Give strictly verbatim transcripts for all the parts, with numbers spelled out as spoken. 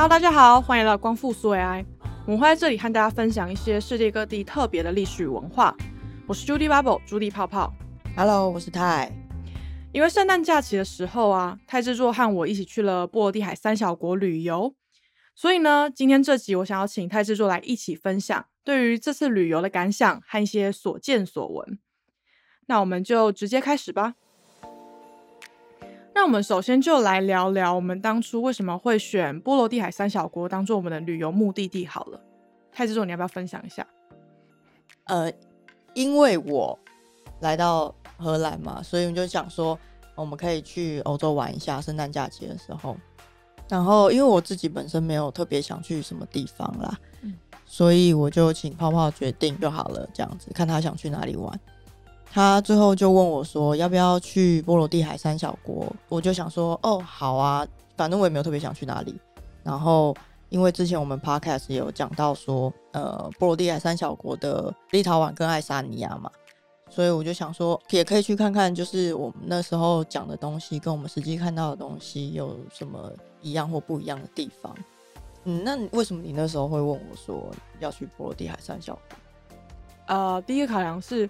Hello， 大家好，欢迎来到光复苏 A I。我们会在这里和大家分享一些世界各地特别的历史与文化。我是 Judy Bubble， 朱莉泡泡。Hello， 我是泰。因为圣诞假期的时候啊，泰制作和我一起去了波罗的海三小国旅游，所以呢，今天这集我想要请泰制作来一起分享对于这次旅游的感想和一些所见所闻。那我们就直接开始吧。那我们首先就来聊聊我们当初为什么会选波罗的海三小国当做我们的旅游目的地好了。泰制作，你要不要分享一下？呃，因为我来到荷兰嘛，所以我们就想说我们可以去欧洲玩一下，圣诞假期的时候。然后因为我自己本身没有特别想去什么地方啦、嗯、所以我就请泡泡决定就好了，这样子看他想去哪里玩。他最后就问我说要不要去波罗的海三小国，我就想说哦好啊，反正我也没有特别想去哪里。然后因为之前我们 podcast 也有讲到说呃，波罗的海三小国的立陶宛跟爱沙尼亚嘛，所以我就想说也可以去看看，就是我们那时候讲的东西跟我们实际看到的东西有什么一样或不一样的地方。嗯，那为什么你那时候会问我说要去波罗的海三小国？呃，第一个考量是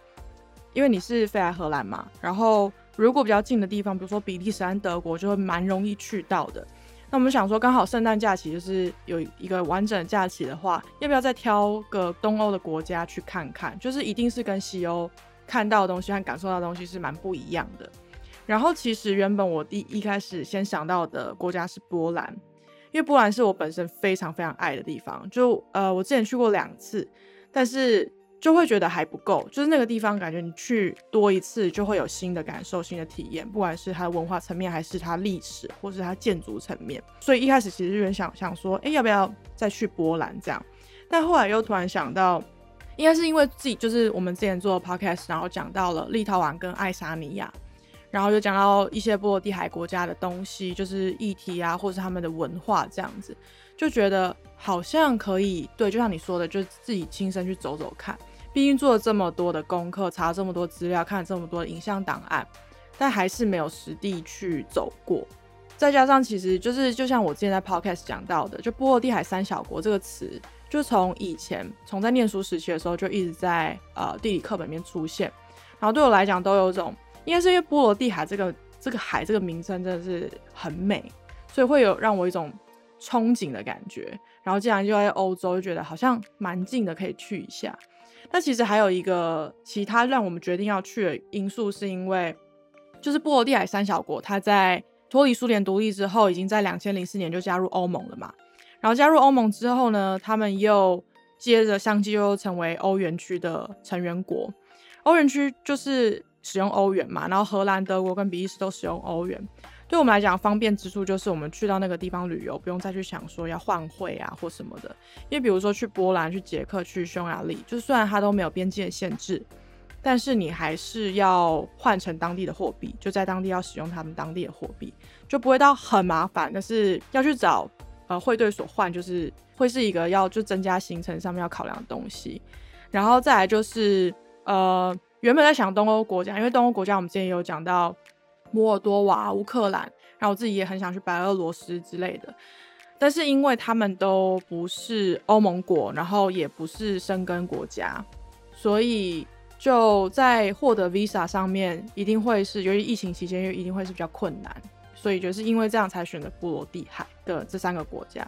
因为你是飞来荷兰嘛，然后如果比较近的地方，比如说比利时和德国，就会蛮容易去到的。那我们想说刚好圣诞假期就是有一个完整的假期的话，要不要再挑个东欧的国家去看看，就是一定是跟西欧看到的东西和感受到的东西是蛮不一样的。然后其实原本我第一开始先想到的国家是波兰，因为波兰是我本身非常非常爱的地方，就呃我之前去过两次，但是就会觉得还不够，就是那个地方感觉你去多一次就会有新的感受、新的体验，不管是它的文化层面，还是它历史，或是它建筑层面。所以一开始其实原本想想说，哎，要不要再去波兰这样？但后来又突然想到，应该是因为自己就是我们之前做的 podcast， 然后讲到了立陶宛跟爱沙尼亚，然后又讲到一些波罗的海国家的东西，就是议题啊，或是他们的文化这样子，就觉得好像可以，对，就像你说的，就自己亲身去走走看。毕竟做了这么多的功课，查了这么多资料，看了这么多的影像档案，但还是没有实地去走过。再加上其实就是就像我之前在 podcast 讲到的，就波罗的海三小国这个词，就从以前从在念书时期的时候就一直在呃地理课本里面出现。然后对我来讲都有一种，应该是因为波罗的海这个这个海这个名称真的是很美，所以会有让我一种憧憬的感觉。然后既然就在欧洲，就觉得好像蛮近的，可以去一下。那其实还有一个其他让我们决定要去的因素，是因为就是波罗的海三小国它在脱离苏联独立之后，已经在二零零四年就加入欧盟了嘛。然后加入欧盟之后呢，他们又接着相继又成为欧元区的成员国。欧元区就是使用欧元嘛，然后荷兰、德国跟比利时都使用欧元。对我们来讲方便之处就是我们去到那个地方旅游，不用再去想说要换汇啊或什么的。因为比如说去波兰、去捷克、去匈牙利，就虽然它都没有边界限制，但是你还是要换成当地的货币，就在当地要使用他们当地的货币，就不会到很麻烦。但是要去找呃汇兑所换，就是会是一个要就增加行程上面要考量的东西。然后再来就是呃原本在想东欧国家，因为东欧国家我们之前也有讲到摩尔多瓦、乌克兰，然后我自己也很想去白俄罗斯之类的，但是因为他们都不是欧盟国，然后也不是申根国家，所以就在获得 visa 上面一定会是，由于疫情期间又一定会是比较困难，所以就是因为这样才选择波罗的海的这三个国家。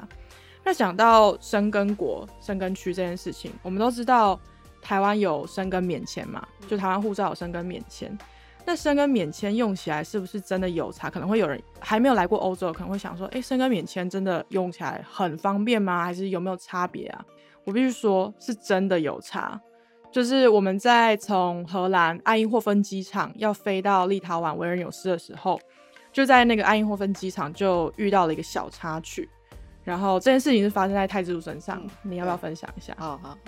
那讲到申根国、申根区这件事情，我们都知道台湾有申根免签嘛，就台湾护照有申根免签。那申根免签用起来是不是真的有差？可能会有人还没有来过欧洲，可能会想说，哎，申根免签真的用起来很方便吗？还是有没有差别啊？我必须说是真的有差。就是我们在从荷兰爱因霍芬机场要飞到立陶宛维尔纽斯的时候，就在那个爱因霍芬机场就遇到了一个小插曲。然后这件事情是发生在泰之助身上、嗯、你要不要分享一下？好好好，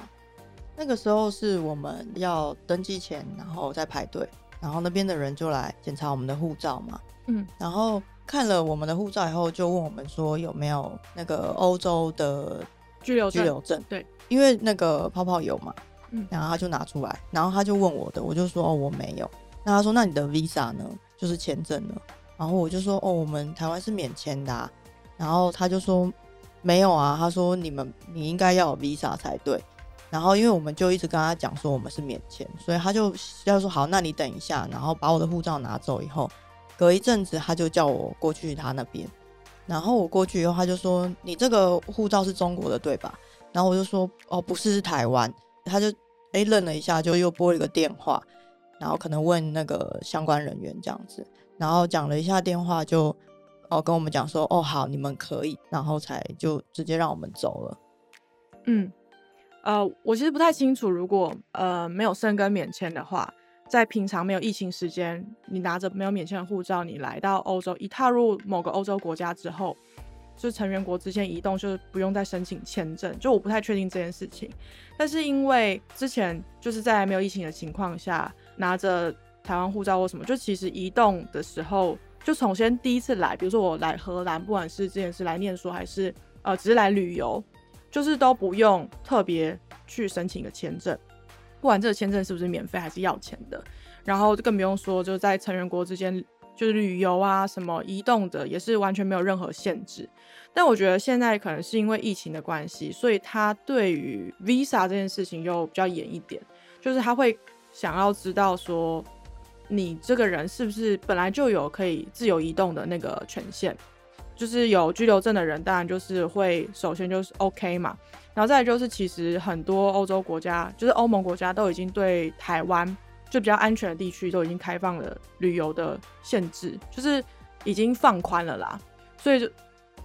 那个时候是我们要登机前，然后再排队，然后那边的人就来检查我们的护照嘛，嗯，然后看了我们的护照以后，就问我们说有没有那个欧洲的居留证，对，因为那个泡泡有嘛，嗯，然后他就拿出来，然后他就问我的，我就说哦我没有，那他说那你的 visa 呢，就是签证呢，然后我就说哦我们台湾是免签的啊，然后他就说没有啊，他说你们你应该要有 visa 才对。然后因为我们就一直跟他讲说我们是免签，所以他就要说好，那你等一下，然后把我的护照拿走以后，隔一阵子他就叫我过去他那边。然后我过去以后他就说你这个护照是中国的对吧？然后我就说哦不是，是台湾。他就哎愣了一下，就又拨了一个电话，然后可能问那个相关人员这样子，然后讲了一下电话就哦跟我们讲说哦好你们可以，然后才就直接让我们走了。嗯。呃，我其实不太清楚，如果呃没有申根免签的话，在平常没有疫情时间，你拿着没有免签的护照，你来到欧洲，一踏入某个欧洲国家之后，就是成员国之间移动，就是不用再申请签证。就我不太确定这件事情，但是因为之前就是在没有疫情的情况下，拿着台湾护照或什么，就其实移动的时候，就首先第一次来，比如说我来荷兰，不管是之前是来念书还是呃只是来旅游。就是都不用特别去申请一个签证，不管这个签证是不是免费还是要钱的，然后更不用说就在成员国之间就是旅游啊什么移动的也是完全没有任何限制。但我觉得现在可能是因为疫情的关系，所以他对于 visa 这件事情又比较严一点，就是他会想要知道说你这个人是不是本来就有可以自由移动的那个权限。就是有居留证的人当然就是会首先就是 OK 嘛，然后再来就是其实很多欧洲国家就是欧盟国家都已经对台湾就比较安全的地区都已经开放了旅游的限制，就是已经放宽了啦，所以 就,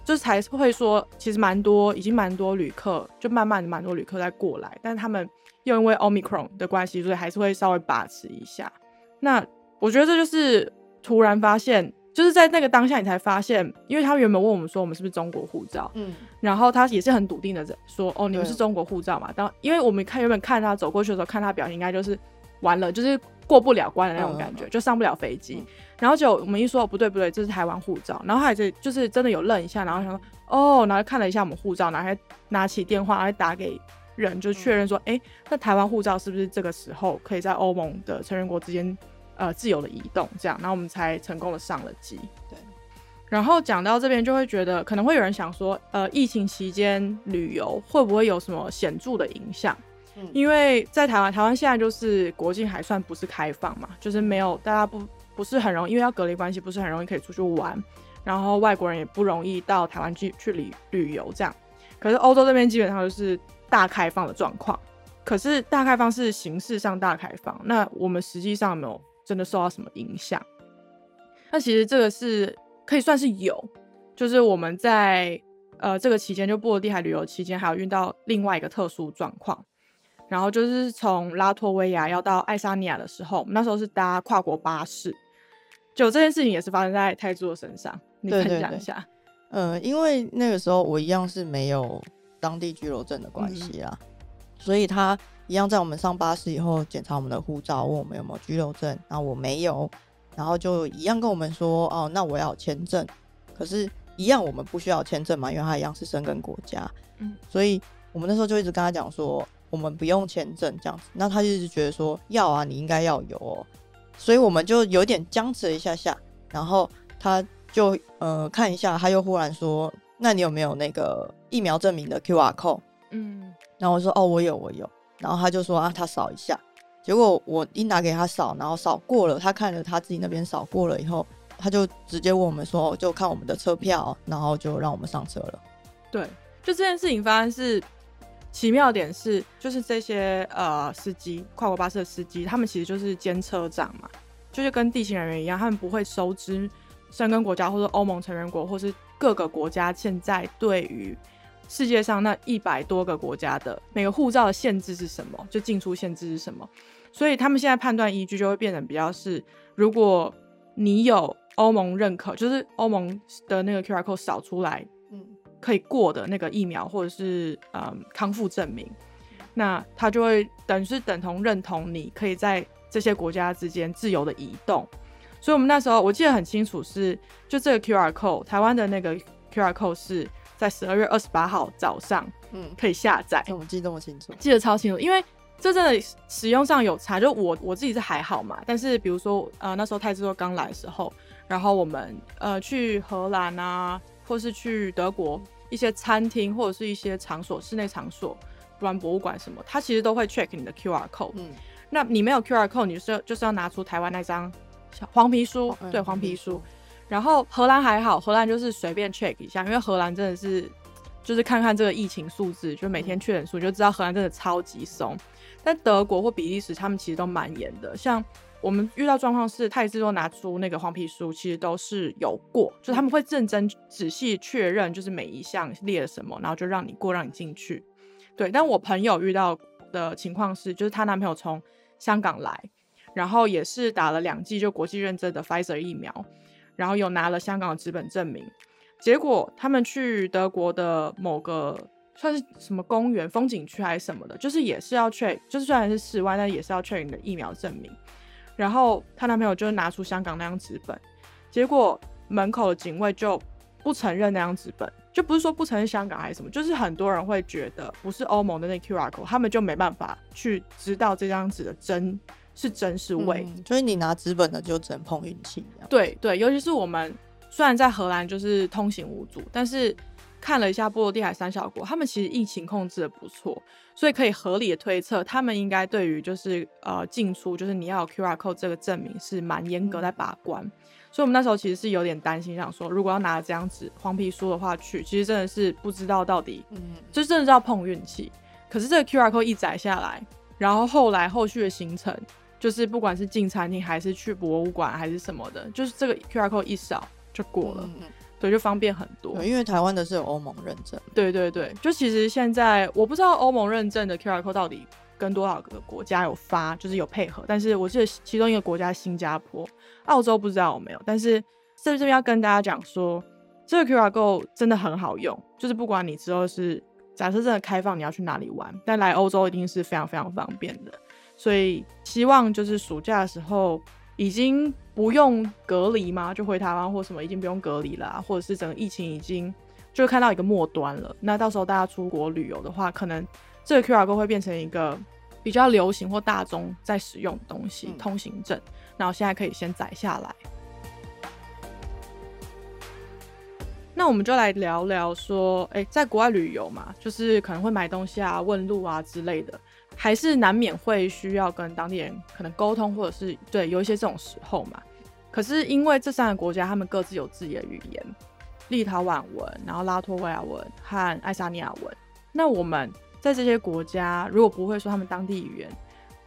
就才会说其实蛮多已经蛮多旅客就慢慢的蛮多旅客在过来，但是他们又因为 Omicron 的关系，所以还是会稍微把持一下。那我觉得这就是突然发现，就是在那个当下你才发现，因为他原本问我们说我们是不是中国护照、嗯、然后他也是很笃定的说哦你们是中国护照嘛，但因为我们看原本看他走过去的时候看他表情应该就是完了，就是过不了关的那种感觉、嗯、就上不了飞机、嗯、然后就我们一说、哦、不对不对这是台湾护照，然后他也就是真的有愣一下，然后想说哦，然后看了一下我们护照，然后还拿起电话然后打给人就确认说哎、嗯，那台湾护照是不是这个时候可以在欧盟的成员国之间呃，自由的移动这样，然后我们才成功的上了机。对，然后讲到这边就会觉得可能会有人想说呃，疫情期间旅游会不会有什么显著的影响、嗯、因为在台湾台湾现在就是国境还算不是开放嘛，就是没有大家不不是很容易，因为要隔离关系不是很容易可以出去玩，然后外国人也不容易到台湾去去 旅, 旅游这样。可是欧洲这边基本上就是大开放的状况，可是大开放是形式上大开放，那我们实际上没有真的受到什么影响。那其实这个是可以算是有，就是我们在呃这个期间就波罗的海旅游期间还有遇到另外一个特殊状况，然后就是从拉脱维亚要到爱沙尼亚的时候，我们那时候是搭跨国巴士，就这件事情也是发生在泰铢的身上，你分享一下。对对对呃，因为那个时候我一样是没有当地居留证的关系啦、嗯、所以他一样在我们上巴士以后检查我们的护照，问我们有没有居留证，然后我没有，然后就一样跟我们说哦，那我要签证，可是一样我们不需要签证嘛，因为它一样是申根国家、嗯、所以我们那时候就一直跟他讲说我们不用签证这样子，那他就一直觉得说要啊你应该要有哦，所以我们就有点僵持了一下下，然后他就呃看一下，他又忽然说那你有没有那个疫苗证明的 Q R code、嗯、然后我说哦我有我有，然后他就说啊，他扫一下，结果我一拿给他扫，然后扫过了，他看了他自己那边扫过了以后，他就直接问我们说就看我们的车票，然后就让我们上车了。对，就这件事情发生是奇妙的点是，就是这些呃司机，跨国巴士的司机，他们其实就是兼车长嘛，就是跟地勤人员一样，他们不会熟知申根国家或是欧盟成员国或是各个国家现在对于世界上那一百多个国家的每个护照的限制是什么，就进出限制是什么，所以他们现在判断依据就会变成比较是，如果你有欧盟认可，就是欧盟的那个 Q R code 扫出来可以过的那个疫苗或者是、嗯、康复证明，那他就会等是等同认同你可以在这些国家之间自由的移动。所以我们那时候我记得很清楚是，就这个 Q R code 台湾的那个 Q R code 是在十二月二十八号早上可以下载、嗯、我记得这么清楚，记得超清楚，因为这真的使用上有差，就我我自己是还好嘛，但是比如说呃那时候泰铢刚来的时候，然后我们呃去荷兰啊或是去德国一些餐厅或者是一些场所、室内场所，不然博物馆什么，它其实都会 check 你的 Q R code。嗯，那你没有 Q R code， 你就是就是要拿出台湾那张黄皮书，嗯、对，黄皮书。嗯、然后荷兰还好，荷兰就是随便 check 一下，因为荷兰真的是就是看看这个疫情数字，就每天确诊数，就知道荷兰真的超级松。但德国或比利时他们其实都蛮严的，像我们遇到状况是，泰斯都拿出那个黄皮书，其实都是有过，就他们会认真仔细确认，就是每一项列了什么，然后就让你过，让你进去。对，但我朋友遇到的情况是，就是她男朋友从香港来，然后也是打了两剂就国际认证的 Pfizer 疫苗，然后有拿了香港的纸本证明，结果他们去德国的某个算是什么公园、风景区还是什么的，就是也是要 check， 就是虽然是室外，但也是要 check 你的疫苗证明。然后她男朋友就拿出香港那张纸本，结果门口的警卫就不承认那张纸本，就不是说不承认香港还是什么，就是很多人会觉得不是欧盟的那 Q R code， 他们就没办法去知道这张纸的真是真是伪、嗯，就是你拿纸本的就只能碰运气。对对，尤其是我们虽然在荷兰就是通行无阻，但是看了一下波罗的海三小国，他们其实疫情控制的不错，所以可以合理的推测，他们应该对于就是呃进出，就是你要有 Q R code 这个证明是蛮严格在把关。嗯、所以我们那时候其实是有点担心，想说如果要拿这样子黄皮书的话去，其实真的是不知道到底，嗯、就真的是要碰运气。可是这个 Q R code 一载下来，然后后来后续的行程，就是不管是进餐厅还是去博物馆还是什么的，就是这个 Q R code 一扫就过了。嗯，对，就方便很多，因为台湾的是有欧盟认证。对对对，就其实现在我不知道欧盟认证的 Q R code 到底跟多少个国家有发，就是有配合，但是我记得其中一个国家新加坡，澳洲不知道有没有，但是这边要跟大家讲说，这个 Q R code 真的很好用，就是不管你之后是假设真的开放你要去哪里玩，但来欧洲一定是非常非常方便的，所以希望就是暑假的时候已经不用隔离吗？就回台湾或什么已经不用隔离了、啊，或者是整个疫情已经就看到一个末端了。那到时候大家出国旅游的话，可能这个 Q R code 会变成一个比较流行或大众在使用的东西，嗯、通行证。然后现在可以先载下来。那我们就来聊聊说，哎、欸，在国外旅游嘛，就是可能会买东西啊、问路啊之类的。还是难免会需要跟当地人可能沟通，或者是对有一些这种时候嘛。可是因为这三个国家他们各自有自己的语言，立陶宛文，然后拉脱维亚文和爱沙尼亚文。那我们在这些国家如果不会说他们当地语言，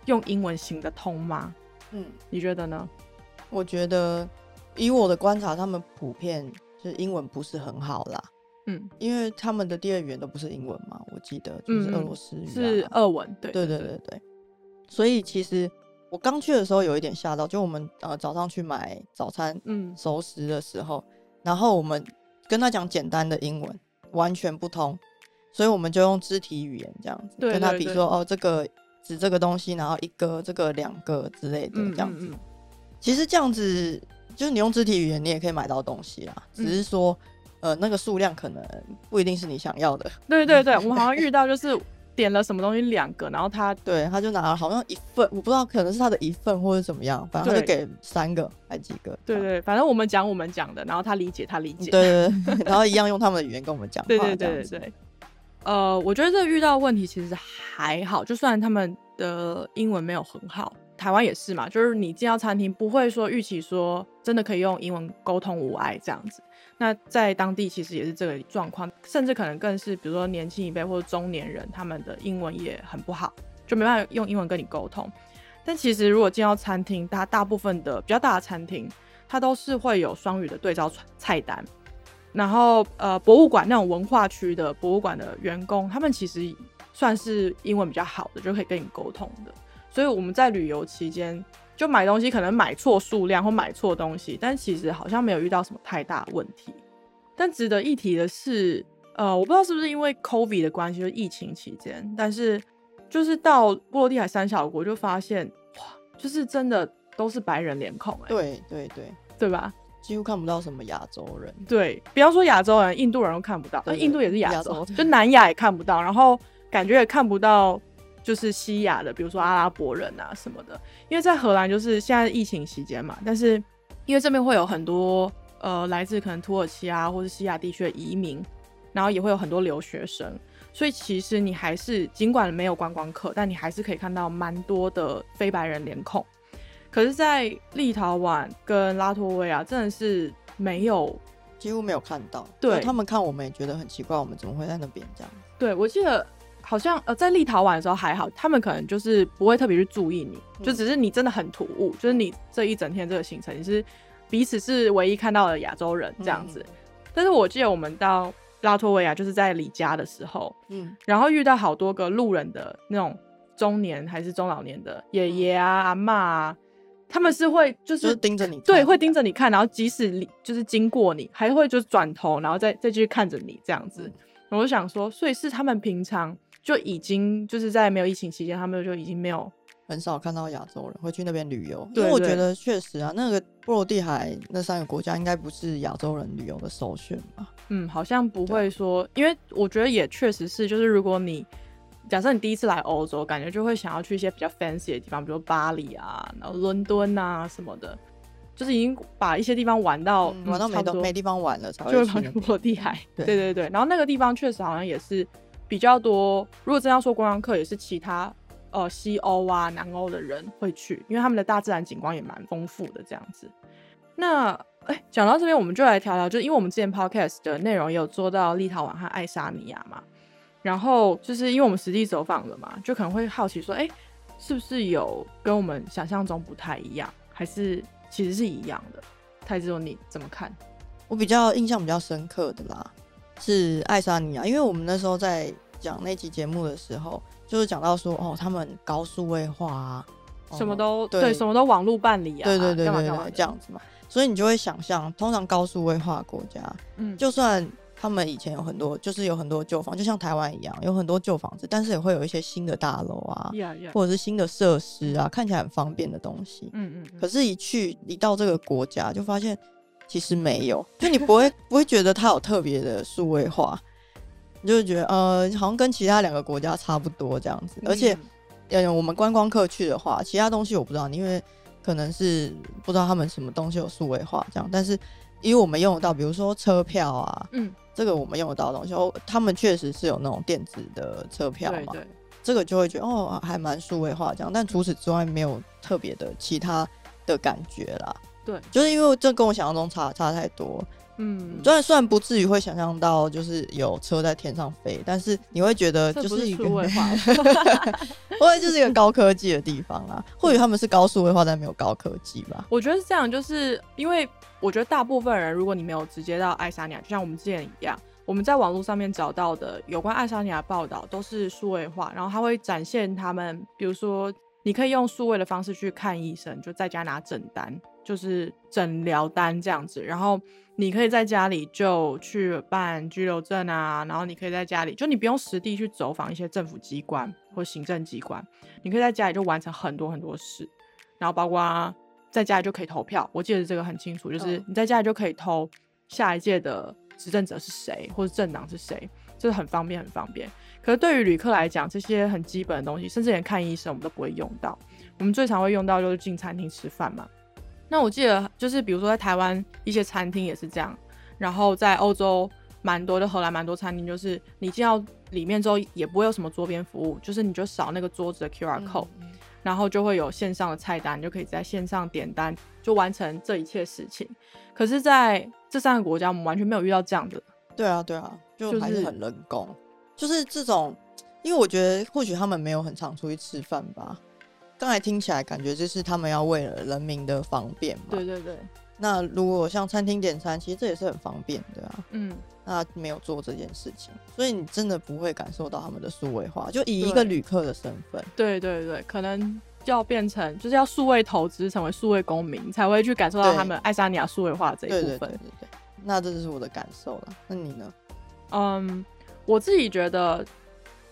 用英文行得通吗？嗯，你觉得呢？我觉得以我的观察，他们普遍就是英文不是很好啦。嗯，因为他们的第二语言都不是英文嘛，我记得就是俄罗斯语、啊嗯、是俄文，对对对对对。所以其实我刚去的时候有一点吓到，就我们、呃、早上去买早餐，嗯，熟食的时候，然后我们跟他讲简单的英文，完全不通，所以我们就用肢体语言这样子，对对对，跟他比说哦，这个指这个东西，然后一个这个两个之类的这样子。嗯嗯嗯，其实这样子就是你用肢体语言，你也可以买到东西啦，只是说。嗯呃，那个数量可能不一定是你想要的。对对对，我们好像遇到就是点了什么东西两个，然后他对他就拿了好像一份，我不知道可能是他的一份或者怎么样，反正他就给三个还几个。对 对, 對，反正我们讲我们讲的，然后他理解他理解。对对对，然后一样用他们的语言跟我们讲话。对对对对对。呃，我觉得这遇到问题其实还好，就算他们的英文没有很好，台湾也是嘛，就是你进到餐厅不会说预期说真的可以用英文沟通无碍这样子。那在当地其实也是这个状况，甚至可能更是比如说年轻一辈或者中年人，他们的英文也很不好，就没办法用英文跟你沟通。但其实如果进到餐厅，它大部分的比较大的餐厅，它都是会有双语的对照菜单。然后呃，博物馆那种文化区的博物馆的员工，他们其实算是英文比较好的，就可以跟你沟通的。所以我们在旅游期间就买东西可能买错数量或买错东西，但其实好像没有遇到什么太大问题。但值得一提的是，呃，我不知道是不是因为 COVID 的关系，就是疫情期间，但是就是到波罗的海三小国就发现，哇，就是真的都是白人脸孔、欸，对对对，对吧？几乎看不到什么亚洲人。对，不要说亚洲人，印度人都看不到，但印度也是亚洲，就南亚也看不到，然后感觉也看不到。就是西亚的，比如说阿拉伯人啊什么的，因为在荷兰就是现在疫情期间嘛，但是因为这边会有很多呃来自可能土耳其啊或是西亚地区的移民，然后也会有很多留学生，所以其实你还是尽管没有观光客，但你还是可以看到蛮多的非白人脸孔。可是在立陶宛跟拉脱维亚真的是没有，几乎没有看到。对，他们看我们也觉得很奇怪，我们怎么会在那边这样。对，我记得好像呃，在立陶宛的时候还好，他们可能就是不会特别去注意你，就只是你真的很突兀，嗯、就是你这一整天这个行程你是彼此是唯一看到的亚洲人这样子。嗯、但是我记得我们到拉脱维亚就是在离家的时候，嗯，然后遇到好多个路人的那种中年还是中老年的爷爷啊、阿嬷啊，他们是会就是、就是、盯着你看，对，会盯着你看，然后即使就是经过你，还会就是转头，然后再再继续看着你这样子。嗯、我就想说，所以是他们平常。就已经就是在没有疫情期间，他们就已经没有很少看到亚洲人会去那边旅游。对，因为我觉得确实啊，那个波罗的海那三个国家应该不是亚洲人旅游的首选吧？嗯，好像不会说，因为我觉得也确实是，就是如果你假设你第一次来欧洲，感觉就会想要去一些比较 fancy 的地方，比如巴黎啊、然后伦敦啊什么的，就是已经把一些地方玩到、嗯嗯、玩到 没, 没地方玩了才会去波罗的海。对对 对, 对，然后那个地方确实好像也是。比较多，如果真要说观光客，也是其他呃西欧啊、南欧的人会去，因为他们的大自然景观也蛮丰富的这样子。那哎，讲到这边，我们就来聊聊，就是因为我们之前 podcast 的内容也有做到立陶宛和爱沙尼亚嘛，然后就是因为我们实地走访了嘛，就可能会好奇说，哎，是不是有跟我们想象中不太一样，还是其实是一样的？泰之你怎么看？我比较印象比较深刻的啦，是爱沙尼亚，因为我们那时候在。讲那期节目的时候，就是讲到说，哦，他们高数位化啊，什么都、哦、对, 对，什么都网络办理啊，对对对 对, 对, 干嘛干嘛这样子嘛。所以你就会想象，通常高数位化国家，嗯，就算他们以前有很多，就是有很多旧房，就像台湾一样，有很多旧房子，但是也会有一些新的大楼啊， yeah, yeah. 或者是新的设施啊，看起来很方便的东西。嗯 嗯, 嗯。可是，一去一到这个国家，就发现其实没有，就你不会不会觉得它有特别的数位化。你就觉得呃，好像跟其他两个国家差不多这样子，而且，嗯、呃，我们观光客去的话，其他东西我不知道，因为可能是不知道他们什么东西有数位化这样，但是因为我们用得到，比如说车票啊，嗯，这个我们用得到的东西，哦，他们确实是有那种电子的车票嘛，对对，这个就会觉得哦，还蛮数位化这样，但除此之外没有特别的其他的感觉啦，对，就是因为这跟我想象中差差太多。嗯，虽然虽然不至于会想象到就是有车在天上飞，但是你会觉得就是一个数位化，或者就是一个高科技的地方啦。或许他们是高数位化，但没有高科技吧。我觉得是这样，就是因为我觉得大部分人，如果你没有直接到爱沙尼亚，就像我们之前一样，我们在网络上面找到的有关爱沙尼亚报道都是数位化，然后它会展现他们，比如说你可以用数位的方式去看医生，就在家拿诊单，就是诊疗单这样子，然后。你可以在家里就去办居留证啊，然后你可以在家里就你不用实地去走访一些政府机关或行政机关，你可以在家里就完成很多很多事，然后包括在家里就可以投票，我记得这个很清楚，就是你在家里就可以投下一届的执政者是谁或者政党是谁，这是很方便很方便。可是对于旅客来讲，这些很基本的东西，甚至连看医生我们都不会用到，我们最常会用到就是进餐厅吃饭嘛。那我记得就是比如说在台湾一些餐厅也是这样，然后在欧洲蛮多的，荷兰蛮多餐厅就是你进到里面之后也不会有什么桌边服务，就是你就扫那个桌子的 Q R code，嗯嗯，然后就会有线上的菜单，你就可以在线上点单就完成这一切事情。可是在这三个国家我们完全没有遇到这样的。对啊对啊，就还是很人工，就是、就是这种，因为我觉得或许他们没有很常出去吃饭吧，刚才听起来感觉就是他们要为了人民的方便嘛。对对对。那如果像餐厅点餐，其实这也是很方便的啊。嗯。那没有做这件事情，所以你真的不会感受到他们的数位化，就以一个旅客的身份。对对对，可能要变成就是要数位投资，成为数位公民，才会去感受到他们爱沙尼亚数位化这一部分。对对对对对。那这就是我的感受了。那你呢？嗯，我自己觉得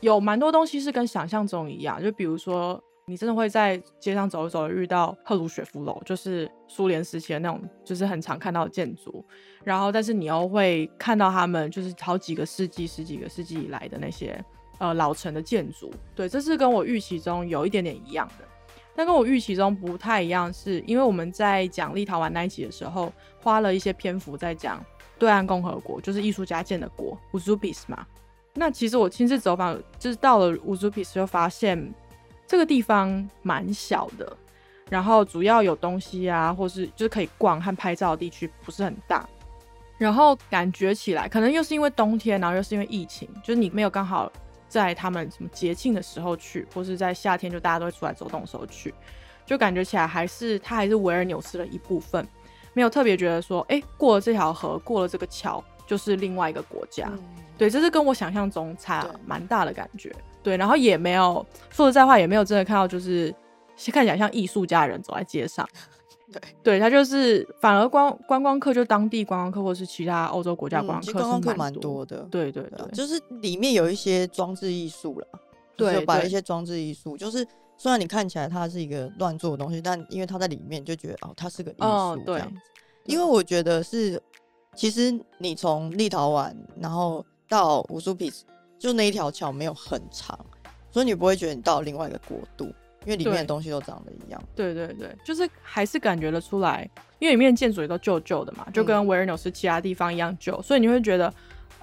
有蛮多东西是跟想象中一样，就比如说。你真的会在街上走一走遇到赫鲁雪夫楼，就是苏联时期的那种就是很常看到的建筑，然后但是你又会看到他们就是好几个世纪十几个世纪以来的那些呃老城的建筑。对，这是跟我预期中有一点点一样的，但跟我预期中不太一样是因为我们在讲立陶宛那一集的时候花了一些篇幅在讲对岸共和国，就是艺术家建的国 Užupis 嘛。那其实我亲自走访，就是到了 Užupis 就发现这个地方蛮小的，然后主要有东西啊，或是就是可以逛和拍照的地区不是很大，然后感觉起来可能又是因为冬天，然后又是因为疫情，就是你没有刚好在他们什么节庆的时候去，或是在夏天就大家都会出来走动的时候去，就感觉起来还是它还是维尔纽斯的一部分，没有特别觉得说哎，过了这条河，过了这个桥就是另外一个国家、嗯、对，这是跟我想象中差蛮大的感觉。 对, 对，然后也没有说实在话，也没有真的看到就是看起来像艺术家的人走在街上。对对，他就是反而观观光客，就当地观光客或是其他欧洲国家观光客、嗯、观光客蛮多的。对对 对, 对，就是里面有一些装置艺术啦，对，就是、把一些装置艺术，就是虽然你看起来它是一个乱做的东西，但因为它在里面就觉得哦，它是个艺术、哦、这样子。因为我觉得是其实你从立陶宛然后到乌苏比，就那一条桥没有很长，所以你不会觉得你到另外一个国度，因为里面的东西都长得一样。 对, 对对对，就是还是感觉得出来，因为里面建筑也都旧旧的嘛，就跟维尔纽斯其他地方一样旧、嗯、所以你会觉得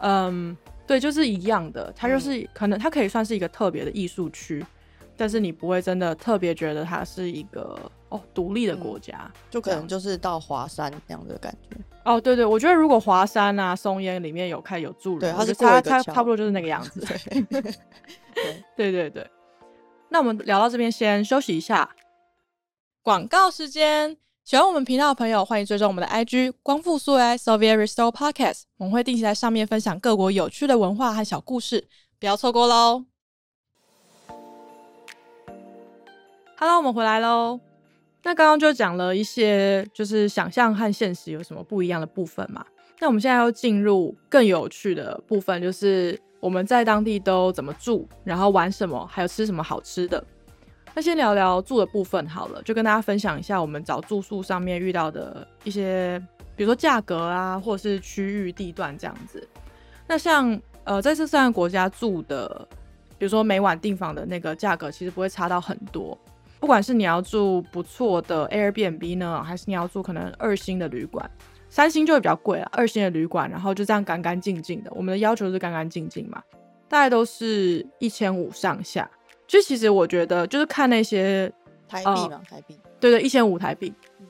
嗯，对，就是一样的，它就是、嗯、可能它可以算是一个特别的艺术区，但是你不会真的特别觉得它是一个哦独立的国家、嗯、就可能就是到华山那样的感觉。哦对对，我觉得如果华山啊松烟里面有开有住人，对，它是过一个桥，差不多就是那个样子。对对对对，那我们聊到这边先休息一下，广告时间。喜欢我们频道的朋友，欢迎追踪我们的 I G 光复苏 A I Soviet Restore Podcast， 我们会定期在上面分享各国有趣的文化和小故事，不要错过咯。 Hello， 我们回来咯。那刚刚就讲了一些就是想象和现实有什么不一样的部分嘛，那我们现在要进入更有趣的部分，就是我们在当地都怎么住，然后玩什么，还有吃什么好吃的。那先聊聊住的部分好了，就跟大家分享一下我们找住宿上面遇到的一些，比如说价格啊，或者是区域地段这样子。那像呃，在这三个国家住的，比如说每晚订房的那个价格其实不会差到很多，不管是你要住不错的 Airbnb 呢，还是你要住可能二星的旅馆，三星就会比较贵啦，二星的旅馆，然后就这样干干净净的，我们的要求是干干净净嘛，大概都是一千五上下。就其实我觉得就是看那些台币嘛、呃、台币，对对，一千五台币、嗯、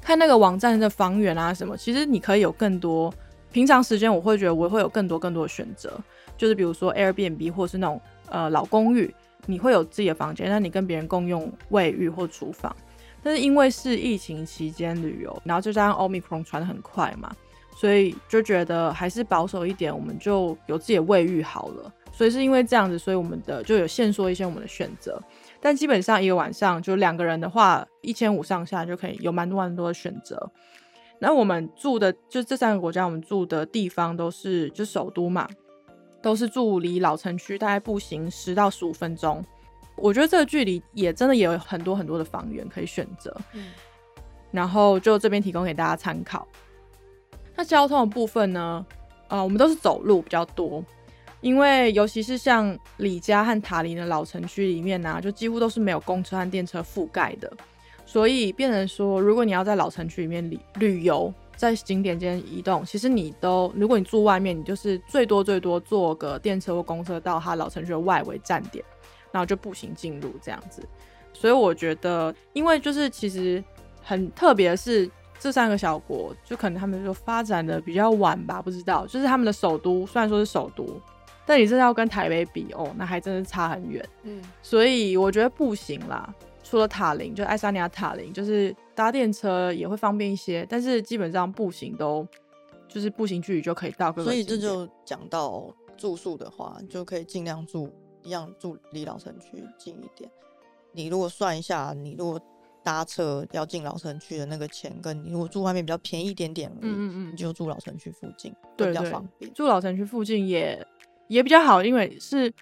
看那个网站的房源啊什么，其实你可以有更多，平常时间我会觉得我会有更多更多的选择，就是比如说 Airbnb 或是那种呃老公寓，你会有自己的房间，但你跟别人共用卫浴或厨房。但是因为是疫情期间旅游，然后就加上 Omicron 传得很快嘛，所以就觉得还是保守一点，我们就有自己的卫浴好了。所以是因为这样子，所以我们的就有限缩一些我们的选择，但基本上一个晚上就两个人的话一千五上下就可以有蛮多蛮多的选择。那我们住的就这三个国家，我们住的地方都是就首都嘛，都是住离老城区大概步行十到十五分钟，我觉得这个距离也真的也有很多很多的房源可以选择、嗯、然后就这边提供给大家参考。那交通的部分呢，呃，我们都是走路比较多，因为尤其是像里加和塔林的老城区里面啊，就几乎都是没有公车和电车覆盖的，所以变成说如果你要在老城区里面 旅, 旅游在景点间移动，其实你都如果你住外面，你就是最多最多坐个电车或公车到它老城区的外围站点，然后就步行进入这样子。所以我觉得因为就是其实很特别的是，这三个小国就可能他们就发展的比较晚吧，不知道，就是他们的首都虽然说是首都，但你真的要跟台北比哦，那还真是差很远。嗯，所以我觉得步行啦，除了塔林就爱沙尼亚塔林就是搭电车也会方便一些，但是基本上步行都就是步行距离就可以到各个景点。所以这就讲到住宿的话，就可以尽量住一样住离老城区近一点。你如果算一下，你如果搭车要进老城区的那个钱，跟你如果住外面比较便宜一点点而已，嗯嗯嗯，你就住老城区附近，对对，比较方便。住老城区附近也也比较好，因为是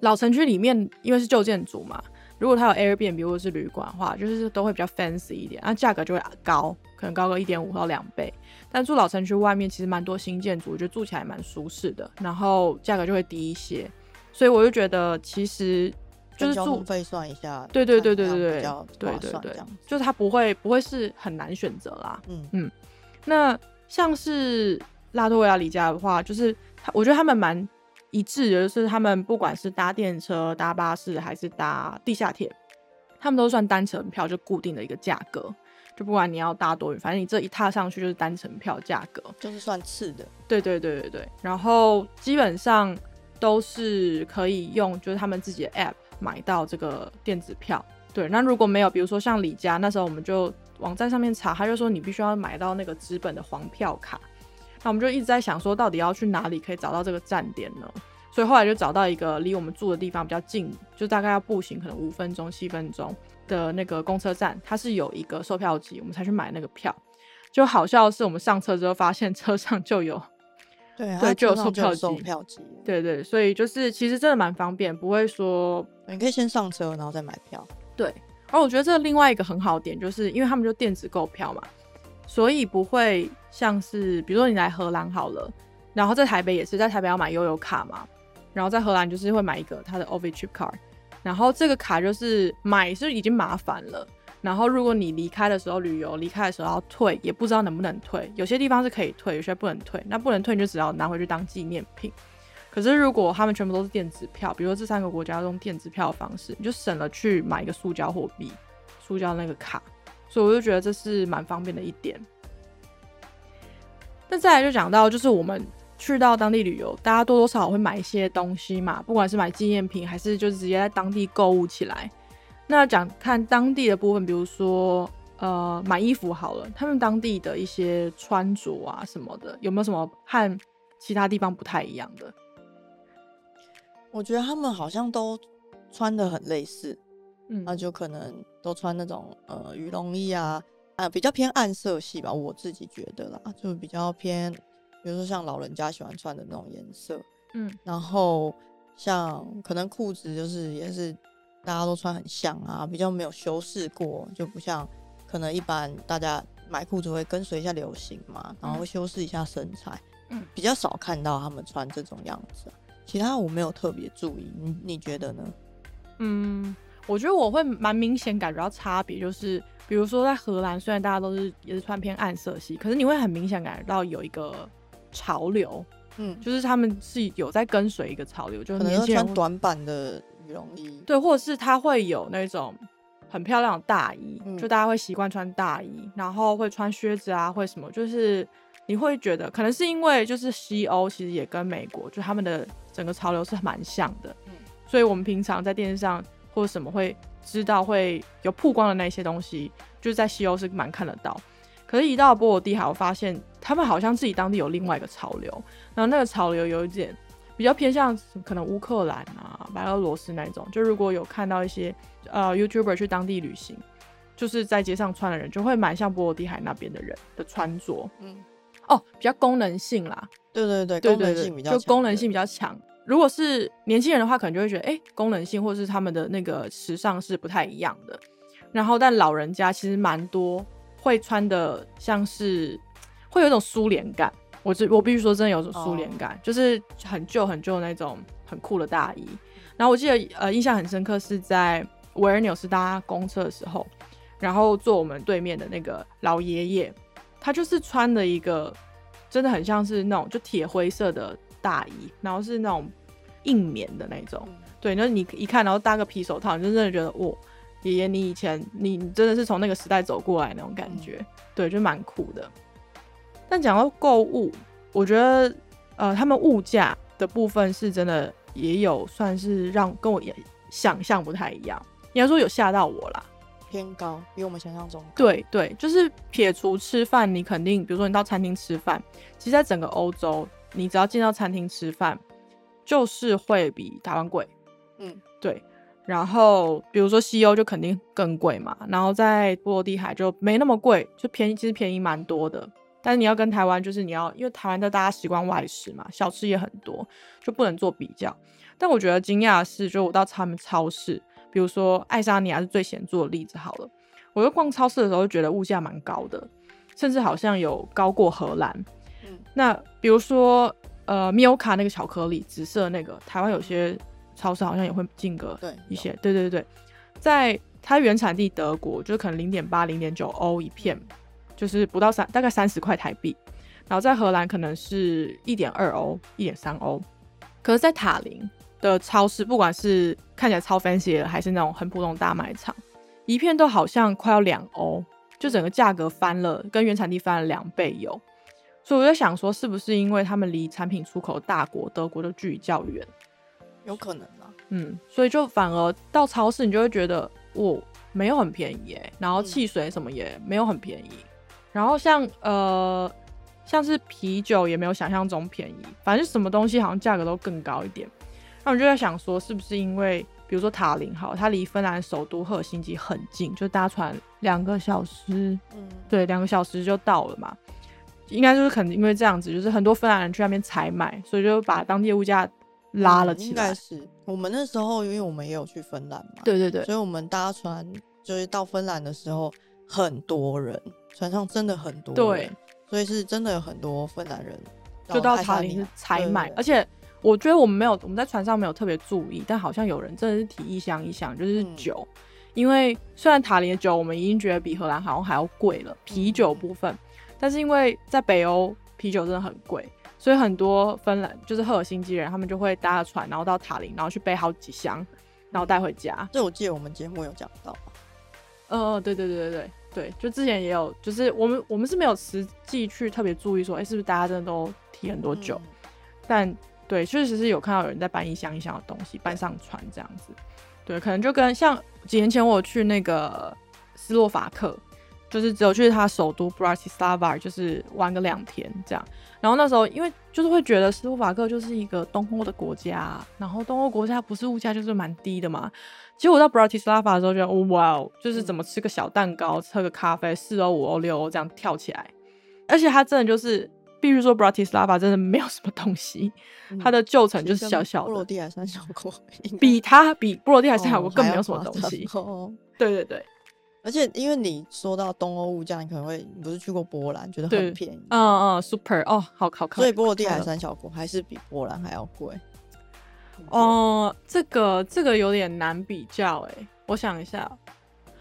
老城区里面，因为是旧建筑嘛，如果它有 Airbnb 或是旅馆的话，就是都会比较 fancy 一点，那价格就会高，可能高个 一点五到两倍。但住老城区外面其实蛮多新建筑，我觉得住起来蛮舒适的，然后价格就会低一些，所以我就觉得其实就是住交通费算一下，对对对对对对对对对，就是它不会不会是很难选择啦。嗯嗯，那像是拉脱维亚里加的话，就是我觉得他们蛮一致的，就是他们不管是搭电车、搭巴士还是搭地下铁，他们都算单程票，就固定的一个价格，就不管你要搭多远，反正你这一踏上去就是单程票价格，就是算次的。对对对对对。然后基本上都是可以用就是他们自己的 app 买到这个电子票。对，那如果没有，比如说像李家那时候我们就网站上面查，他就说你必须要买到那个纸本的黄票卡，那我们就一直在想说到底要去哪里可以找到这个站点呢，所以后来就找到一个离我们住的地方比较近，就大概要步行可能五分钟七分钟的那个公车站，它是有一个售票机，我们才去买那个票。就好笑的是我们上车之后发现车上就有，对啊，对，就有售票机，对对，所以就是其实真的蛮方便，不会说你可以先上车然后再买票。对，而我觉得这另外一个很好的点就是因为他们就电子购票嘛，所以不会像是比如说你来荷兰好了，然后在台北也是，在台北要买悠游卡嘛，然后在荷兰就是会买一个它的 Ovechip Card， 然后这个卡就是买是已经麻烦了，然后如果你离开的时候旅游离开的时候要退也不知道能不能退，有些地方是可以退，有些不能退，那不能退你就只要拿回去当纪念品。可是如果他们全部都是电子票，比如说这三个国家用电子票的方式，你就省了去买一个塑胶货币塑胶那个卡，所以我就觉得这是蛮方便的一点。那再来就讲到就是我们去到当地旅游，大家多多少少会买一些东西嘛，不管是买纪念品还是就直接在当地购物起来。那讲看当地的部分，比如说呃买衣服好了，他们当地的一些穿着啊什么的，有没有什么和其他地方不太一样的？我觉得他们好像都穿得很类似，嗯，那就可能都穿那种呃羽绒衣啊，啊比较偏暗色系吧，我自己觉得啦，就比较偏，比如说像老人家喜欢穿的那种颜色，嗯，然后像可能裤子就是也是大家都穿很像啊，比较没有修饰过，就不像可能一般大家买裤子会跟随一下流行嘛，然后会修饰一下身材，嗯，比较少看到他们穿这种样子啊。其他我没有特别注意， 你, 你觉得呢？嗯，我觉得我会蛮明显感觉到差别，就是比如说在荷兰虽然大家都是也是穿偏暗色系，可是你会很明显感觉到有一个潮流，嗯，就是他们是有在跟随一个潮流，就是可能穿短版的羽绒衣，对，或者是他会有那种很漂亮的大衣，嗯，就大家会习惯穿大衣，然后会穿靴子啊会什么，就是你会觉得可能是因为就是西欧其实也跟美国就他们的整个潮流是蛮像的，嗯，所以我们平常在电视上或者什么会知道会有曝光的那些东西，就是在西欧是蛮看得到。可是一到波罗的海我发现他们好像自己当地有另外一个潮流，然后那个潮流有一点比较偏向可能乌克兰啊白俄罗斯那种，就如果有看到一些呃 YouTuber 去当地旅行，就是在街上穿的人就会蛮像波罗的海那边的人的穿着，嗯，哦，比较功能性啦，对对对，功能性比较强，就功能性比较强。如果是年轻人的话，可能就会觉得，哎，欸，功能性或是他们的那个时尚是不太一样的。然后，但老人家其实蛮多会穿的，像是会有一种苏联感。我我必须说，真的有种苏联感，哦，就是很旧很旧那种很酷的大衣。然后我记得呃，印象很深刻是在维尔纽斯搭公车的时候，然后坐我们对面的那个老爷爷。他就是穿的一个真的很像是那种就铁灰色的大衣，然后是那种硬棉的那种，嗯，对，那你一看然后搭个皮手套，你就真的觉得哇，爷爷你以前你真的是从那个时代走过来那种感觉，嗯，对，就蛮酷的。但讲到购物，我觉得呃，他们物价的部分是真的也有算是让跟我想象不太一样，应该说有吓到我啦，偏高，比我们想象中高。对对，就是撇除吃饭，你肯定比如说你到餐厅吃饭，其实在整个欧洲你只要进到餐厅吃饭就是会比台湾贵，嗯，对，然后比如说西欧就肯定更贵嘛，然后在波罗的海就没那么贵，就便宜，其实便宜蛮多的。但是你要跟台湾就是你要因为台湾的大家习惯外食嘛，小吃也很多，就不能做比较。但我觉得惊讶的是就我到他们超市，比如说爱沙尼亚是最显著的例子好了，我就逛超市的时候就觉得物价蛮高的，甚至好像有高过荷兰，嗯，那比如说呃 Milka 那个巧克力紫色那个，台湾有些超市好像也会进个一些，对对对，在它原产地德国就是可能 零点八 零点九 欧一片，就是不到三大概三十块台币，然后在荷兰可能是 一点二欧 一点三欧，可是在塔林的超市，不管是看起来超 fancy 的还是那种很普通大卖场，一片都好像快要两欧，就整个价格翻了，跟原产地翻了两倍有。所以我就想说是不是因为他们离产品出口大国德国就距离较远，有可能啦、啊、嗯，所以就反而到超市你就会觉得我没有很便宜耶、欸、然后汽水什么也没有很便宜、嗯、然后像呃像是啤酒也没有想象中便宜，反正什么东西好像价格都更高一点。那我就在想说是不是因为比如说塔林好，它离芬兰首都赫尔辛基很近，就搭船两个小时、嗯、对，两个小时就到了嘛，应该就是可能因为这样子，就是很多芬兰人去那边采买，所以就把当地物价拉了起来、嗯、应该是我们那时候因为我们也有去芬兰嘛，对对对，所以我们搭船就是到芬兰的时候很多人，船上真的很多人，对，所以是真的有很多芬兰人就到塔林采买。而且我觉得我们没有，我们在船上没有特别注意，但好像有人真的是提一箱一箱就是酒、嗯、因为虽然塔林的酒我们已经觉得比荷兰好像还要贵了，啤酒部分、嗯、但是因为在北欧啤酒真的很贵，所以很多芬兰就是赫尔辛基人他们就会搭船然后到塔林，然后去背好几箱然后带回家。这我记得我们节目有讲到吧，呃对对对对对对，就之前也有，就是我们我们是没有实际去特别注意说哎、欸、是不是大家真的都提很多酒、嗯、但对，确实是有看到有人在搬一箱一箱的东西搬上船这样子。对，可能就跟像几年前我有去那个斯洛伐克，就是只有去他首都 Bratislava 就是玩个两天这样，然后那时候因为就是会觉得斯洛伐克就是一个东欧的国家，然后东欧国家不是物价就是蛮低的嘛，结果我到 Bratislava 的时候觉得、哦、哇，就是怎么吃个小蛋糕喝个咖啡四欧五欧六欧这样跳起来。而且它真的就是必须说 Bratislava 真的没有什么东西、嗯、它的旧城就是小小的，波罗的海三小国比它比波罗的海三小国更没有什么东西、哦、对对对。而且因为你说到东欧物价，你可能会你不是去过波兰觉得很便宜，嗯嗯 super 哦，好好看，所以波罗的海三小国还是比波兰还要贵哦、嗯嗯，这个这个有点难比较哎、欸，我想一下，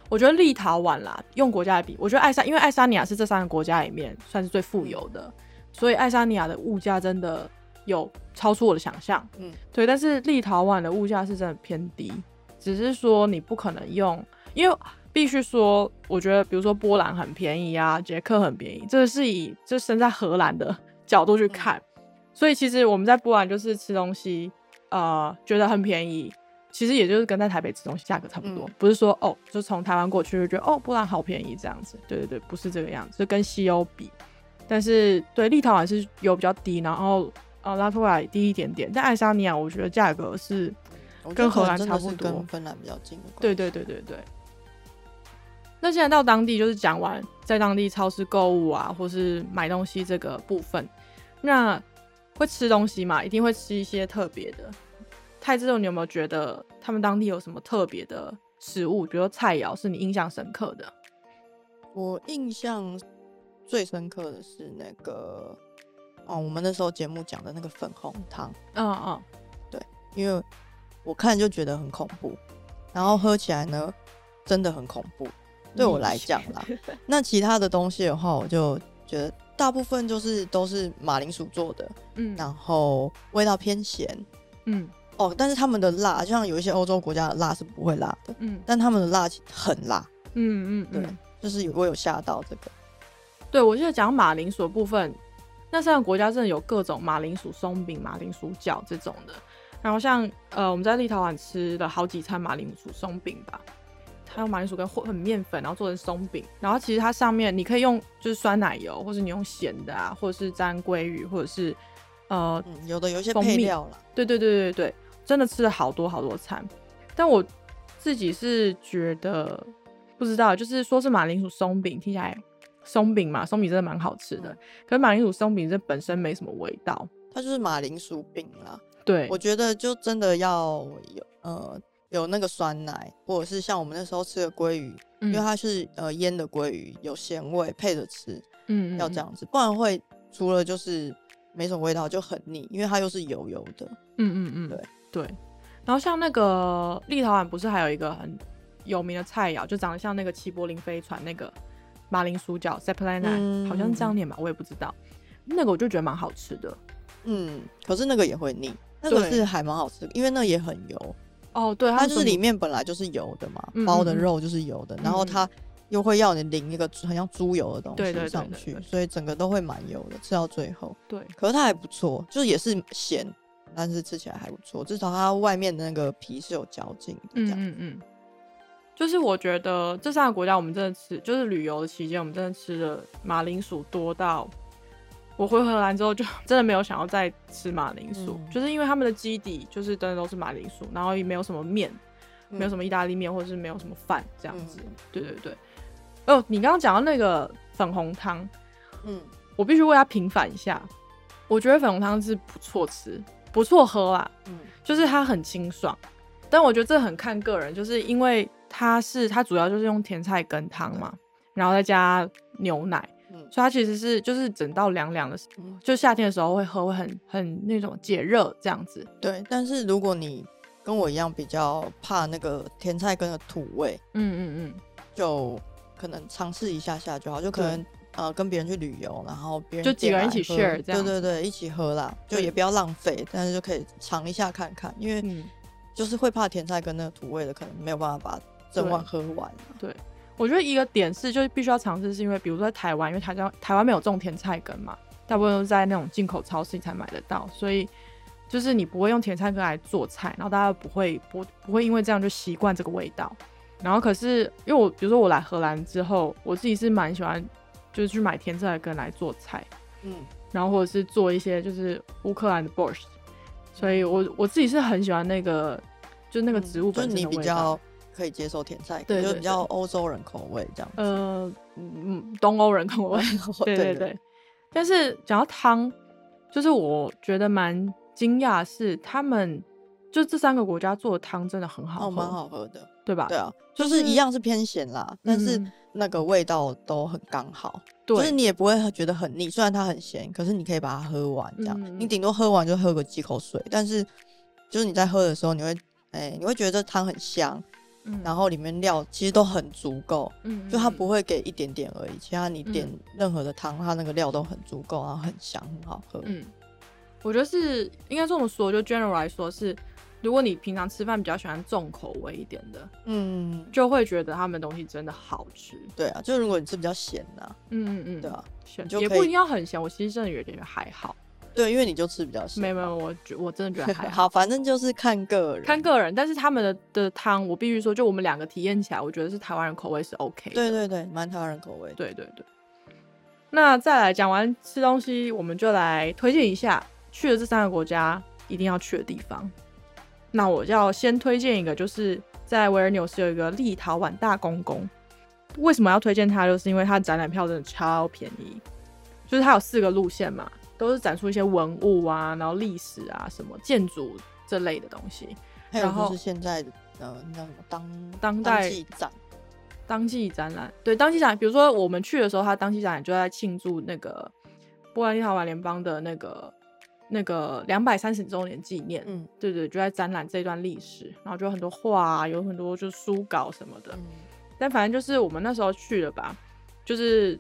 我觉得立陶宛啦，用国家来比，我觉得爱沙因为爱沙尼亚是这三个国家里面算是最富有的，所以爱沙尼亚的物价真的有超出我的想象，嗯，对，但是立陶宛的物价是真的偏低，只是说你不可能用，因为。必须说我觉得比如说波兰很便宜啊，捷克很便宜，这是以就身在荷兰的角度去看，所以其实我们在波兰就是吃东西呃，觉得很便宜，其实也就是跟在台北吃东西价格差不多、嗯、不是说哦就从台湾过去就觉得哦波兰好便宜这样子，对对对，不是这个样子，就跟西欧比。但是对立陶宛是有比较低，然后、呃、拉脱维亚低一点点，但爱沙尼亚我觉得价格是跟荷兰差不多，跟芬兰比较近，对对对对对。那现在到当地就是讲完在当地超市购物啊或是买东西这个部分，那会吃东西嘛，一定会吃一些特别的。泰之后你有没有觉得他们当地有什么特别的食物，比如说菜肴是你印象深刻的？我印象最深刻的是那个哦，我们那时候节目讲的那个粉红汤，嗯嗯，对，因为我看就觉得很恐怖，然后喝起来呢真的很恐怖，对我来讲啦。那其他的东西的话，我就觉得大部分就是都是马铃薯做的，嗯，然后味道偏咸，嗯，哦，但是他们的辣，像有一些欧洲国家的辣是不会辣的，嗯，但他们的辣很辣，嗯 嗯, 嗯，对，就是我有吓到这个。对，我记得讲马铃薯的部分，那三个国家真的有各种马铃薯松饼、马铃薯饺这种的，然后像呃我们在立陶宛吃了好几餐马铃薯松饼吧。它用马铃薯跟混面粉然后做成松饼，然后其实它上面你可以用就是酸奶油，或是你用咸的啊，或者是沾鲑鱼，或者是呃、嗯、有的有一些配料啦，对对对对对，真的吃了好多好多餐。但我自己是觉得不知道，就是说是马铃薯松饼听起来松饼嘛，松饼真的蛮好吃的、嗯、可是马铃薯松饼这本身没什么味道，它就是马铃薯饼啦。对，我觉得就真的要有呃有那个酸奶，或者是像我们那时候吃的鲑鱼、嗯、因为它是呃腌的鲑鱼，有咸味配着吃，嗯嗯，要这样子，不然会除了就是没什么味道就很腻，因为它又是油油的，嗯嗯嗯，对对。然后像那个立陶宛不是还有一个很有名的菜肴，就长得像那个齐柏林飞船那个马铃薯饺 Zeppelin 好像是这样念吧，我也不知道。那个我就觉得蛮好吃的。嗯，可是那个也会腻，那个是还蛮好吃的，因为那个也很油。哦，对，它就是里面本来就是油的嘛，嗯嗯嗯，包的肉就是油的，然后它又会要你淋一个很像猪油的东西上去，對對對對對，所以整个都会蛮油的，吃到最后。对，可是它还不错，就是也是咸，但是吃起来还不错，至少它外面的那个皮是有嚼劲的这样。嗯嗯嗯，就是我觉得这三个国家我们真的吃，就是旅游的期间我们真的吃的马铃薯多到我回荷兰之后就真的没有想要再吃马铃薯、嗯、就是因为他们的基底就是真的都是马铃薯，然后也没有什么面、嗯、没有什么意大利面或者是没有什么饭这样子、嗯、对对对。哦，你刚刚讲到那个粉红汤，嗯，我必须为它平反一下，我觉得粉红汤是不错吃不错喝啦、嗯、就是它很清爽，但我觉得这很看个人，就是因为它是它主要就是用甜菜根汤嘛，然后再加牛奶、嗯、所以它其实是就是整到凉凉的、嗯、就夏天的时候会喝，会很很那种解热这样子。对，但是如果你跟我一样比较怕那个甜菜根的土味，嗯嗯嗯，就可能尝试一下下就好，就可能呃跟别人去旅游，然后别人就几个人一起 share 这样，对对对，一起喝啦，就也不要浪费，但是就可以尝一下看看，因为就是会怕甜菜根那个土味的，可能没有办法把整碗喝完、啊、对, 對，我觉得一个点是就是必须要尝试，是因为比如说在台湾，因为台湾台湾没有种甜菜根嘛，大部分都在那种进口超市才买得到，所以就是你不会用甜菜根来做菜，然后大家不会 不, 不会因为这样就习惯这个味道。然后可是因为我比如说我来荷兰之后，我自己是蛮喜欢就是去买甜菜根来做菜，嗯，然后或者是做一些就是乌克兰的 borscht， 所以我我自己是很喜欢那个就是那个植物本身的味道、嗯、就你比较可以接受甜菜根，就比较欧洲人口味这样子，呃、嗯，东欧人口味对对 对, 對。但是讲到汤，就是我觉得蛮惊讶是他们就这三个国家做的汤真的很好喝，蛮、哦、好喝的，对吧？对啊，就是、就是、一样是偏咸啦、嗯，但是那个味道都很刚好，对，就是你也不会觉得很腻，虽然它很咸，可是你可以把它喝完这样，嗯、你顶多喝完就喝个几口水，但是就是你在喝的时候，你会哎、欸，你会觉得这汤很香。然后里面料其实都很足够、嗯、就它不会给一点点而已，其他你点任何的汤、嗯、它那个料都很足够，然后很香很好喝。嗯，我觉得是应该这么说，就 general 来说是如果你平常吃饭比较喜欢重口味一点的，嗯，就会觉得他们的东西真的好吃。对啊，就如果你吃比较咸啊，嗯嗯嗯，对啊，咸也不一定要很咸，我其实真的有点还好。对，因为你就吃比较咸。没有没有，我我真的觉得还好。好，反正就是看个人，看个人。但是他们的的汤，我必须说，就我们两个体验起来，我觉得是台湾人口味是 OK 的。对对对，蛮台湾人口味的。对对对。那再来讲完吃东西，我们就来推荐一下去了这三个国家一定要去的地方。那我要先推荐一个，就是在维尔纽斯有一个立陶宛大公宫。为什么要推荐它？就是因为它展览票真的超便宜，就是它有四个路线嘛。都是展出一些文物啊，然后历史啊，什么建筑这类的东西。还有就是现在的呃，那什么当当代展，当季展览，对，当季展览。比如说我们去的时候，它当季展览就在庆祝那个波兰立陶宛联邦的那个那个两百三十周年纪念。嗯，对对，就在展览这段历史，然后就有很多画啊，有很多就是书稿什么的。嗯，但反正就是我们那时候去了吧，就是。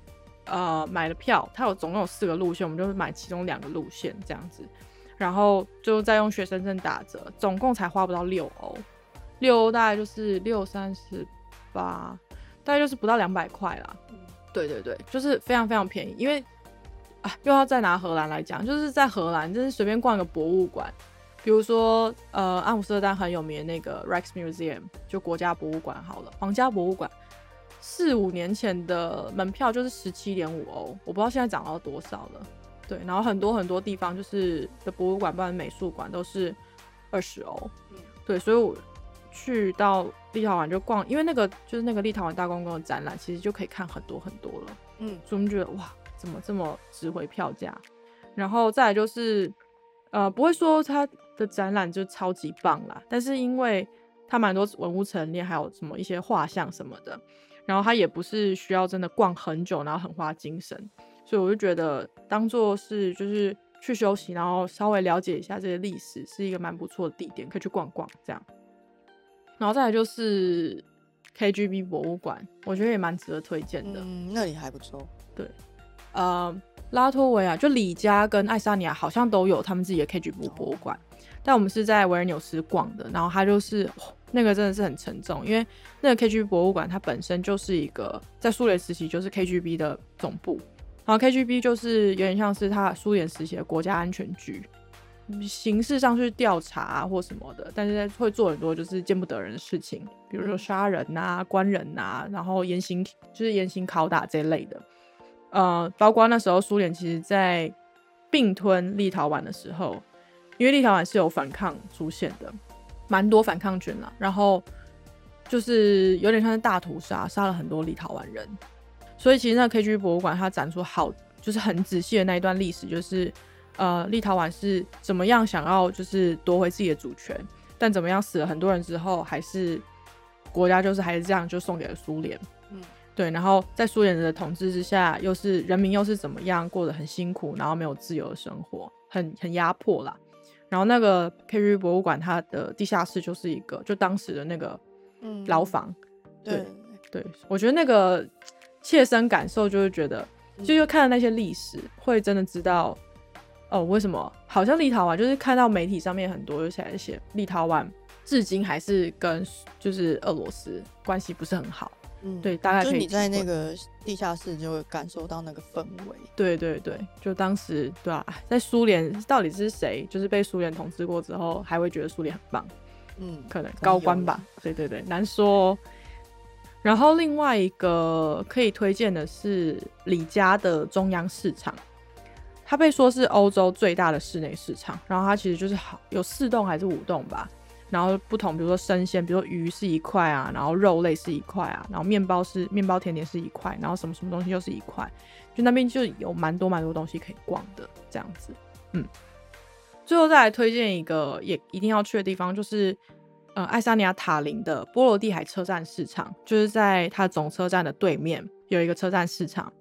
呃，买了票，它有总共有四个路线，我们就买其中两个路线这样子，然后就再用学生证打折，总共才花不到六欧，六欧大概就是六三十八，大概就是不到两百块啦。对对对，就是非常非常便宜，因为啊，又要再拿荷兰来讲，就是在荷兰，就是随便逛个博物馆，比如说呃，阿姆斯特丹很有名的那个 Rijksmuseum 就国家博物馆好了，皇家博物馆。四五年前的门票就是 十七点五 欧，我不知道现在涨到多少了。对，然后很多很多地方就是的博物馆不然美术馆都是二十欧。对，所以我去到立陶宛就逛，因为那个就是那个立陶宛大公宫的展览其实就可以看很多很多了。嗯，所以我们觉得哇怎么这么值回票价。然后再来就是呃不会说它的展览就超级棒啦，但是因为它蛮多文物陈列还有什么一些画像什么的，然后他也不是需要真的逛很久然后很花精神，所以我就觉得当做是就是去休息，然后稍微了解一下这些历史，是一个蛮不错的地点，可以去逛逛这样。然后再来就是 K G B 博物馆，我觉得也蛮值得推荐的。嗯，那里还不错。对，呃，拉脱维亚就里加跟爱沙尼亚好像都有他们自己的 K G B 博物馆，但我们是在维尔纽斯逛的，然后它就是那个真的是很沉重，因为那个 K G B 博物馆它本身就是一个在苏联时期就是 K G B 的总部，然后 K G B 就是有点像是它苏联时期的国家安全局，形式上去调查、啊、或什么的，但是会做很多就是见不得人的事情，比如说杀人啊、关人啊，然后严刑就是严刑拷打这类的。呃，包括那时候苏联其实在并吞立陶宛的时候，因为立陶宛是有反抗出现的，蛮多反抗军啦，然后就是有点像是大屠杀，杀了很多立陶宛人，所以其实那 K G B 博物馆它展出好就是很仔细的那一段历史，就是呃立陶宛是怎么样想要就是夺回自己的主权，但怎么样死了很多人之后，还是国家就是还是这样就送给了苏联，嗯，对，然后在苏联的统治之下，又是人民又是怎么样过得很辛苦，然后没有自由的生活，很很压迫啦。然后那个 K G B 博物馆它的地下室就是一个就当时的那个牢房，嗯、对 对, 对，我觉得那个切身感受就是觉得，就又看了那些历史，会真的知道哦为什么好像立陶宛就是看到媒体上面很多就写来写立陶宛至今还是跟就是俄罗斯关系不是很好。嗯，对，大概可以就是你在那个地下室就会感受到那个氛围。对对对，就当时对啊，在苏联到底是谁就是被苏联统治过之后还会觉得苏联很棒？嗯，可能高官吧。对对对，难说哦。然后另外一个可以推荐的是里加的中央市场，它被说是欧洲最大的室内市场。然后它其实就是有四栋还是五栋吧。然后不同，比如说生鲜，比如说鱼是一块啊，然后肉类是一块啊，然后面包是面包甜点是一块，然后什么什么东西又是一块，就那边就有蛮多蛮多东西可以逛的这样子。嗯，最后再来推荐一个也一定要去的地方，就是呃爱沙尼亚塔林的波罗的海车站市场，就是在它总车站的对面有一个车站市场，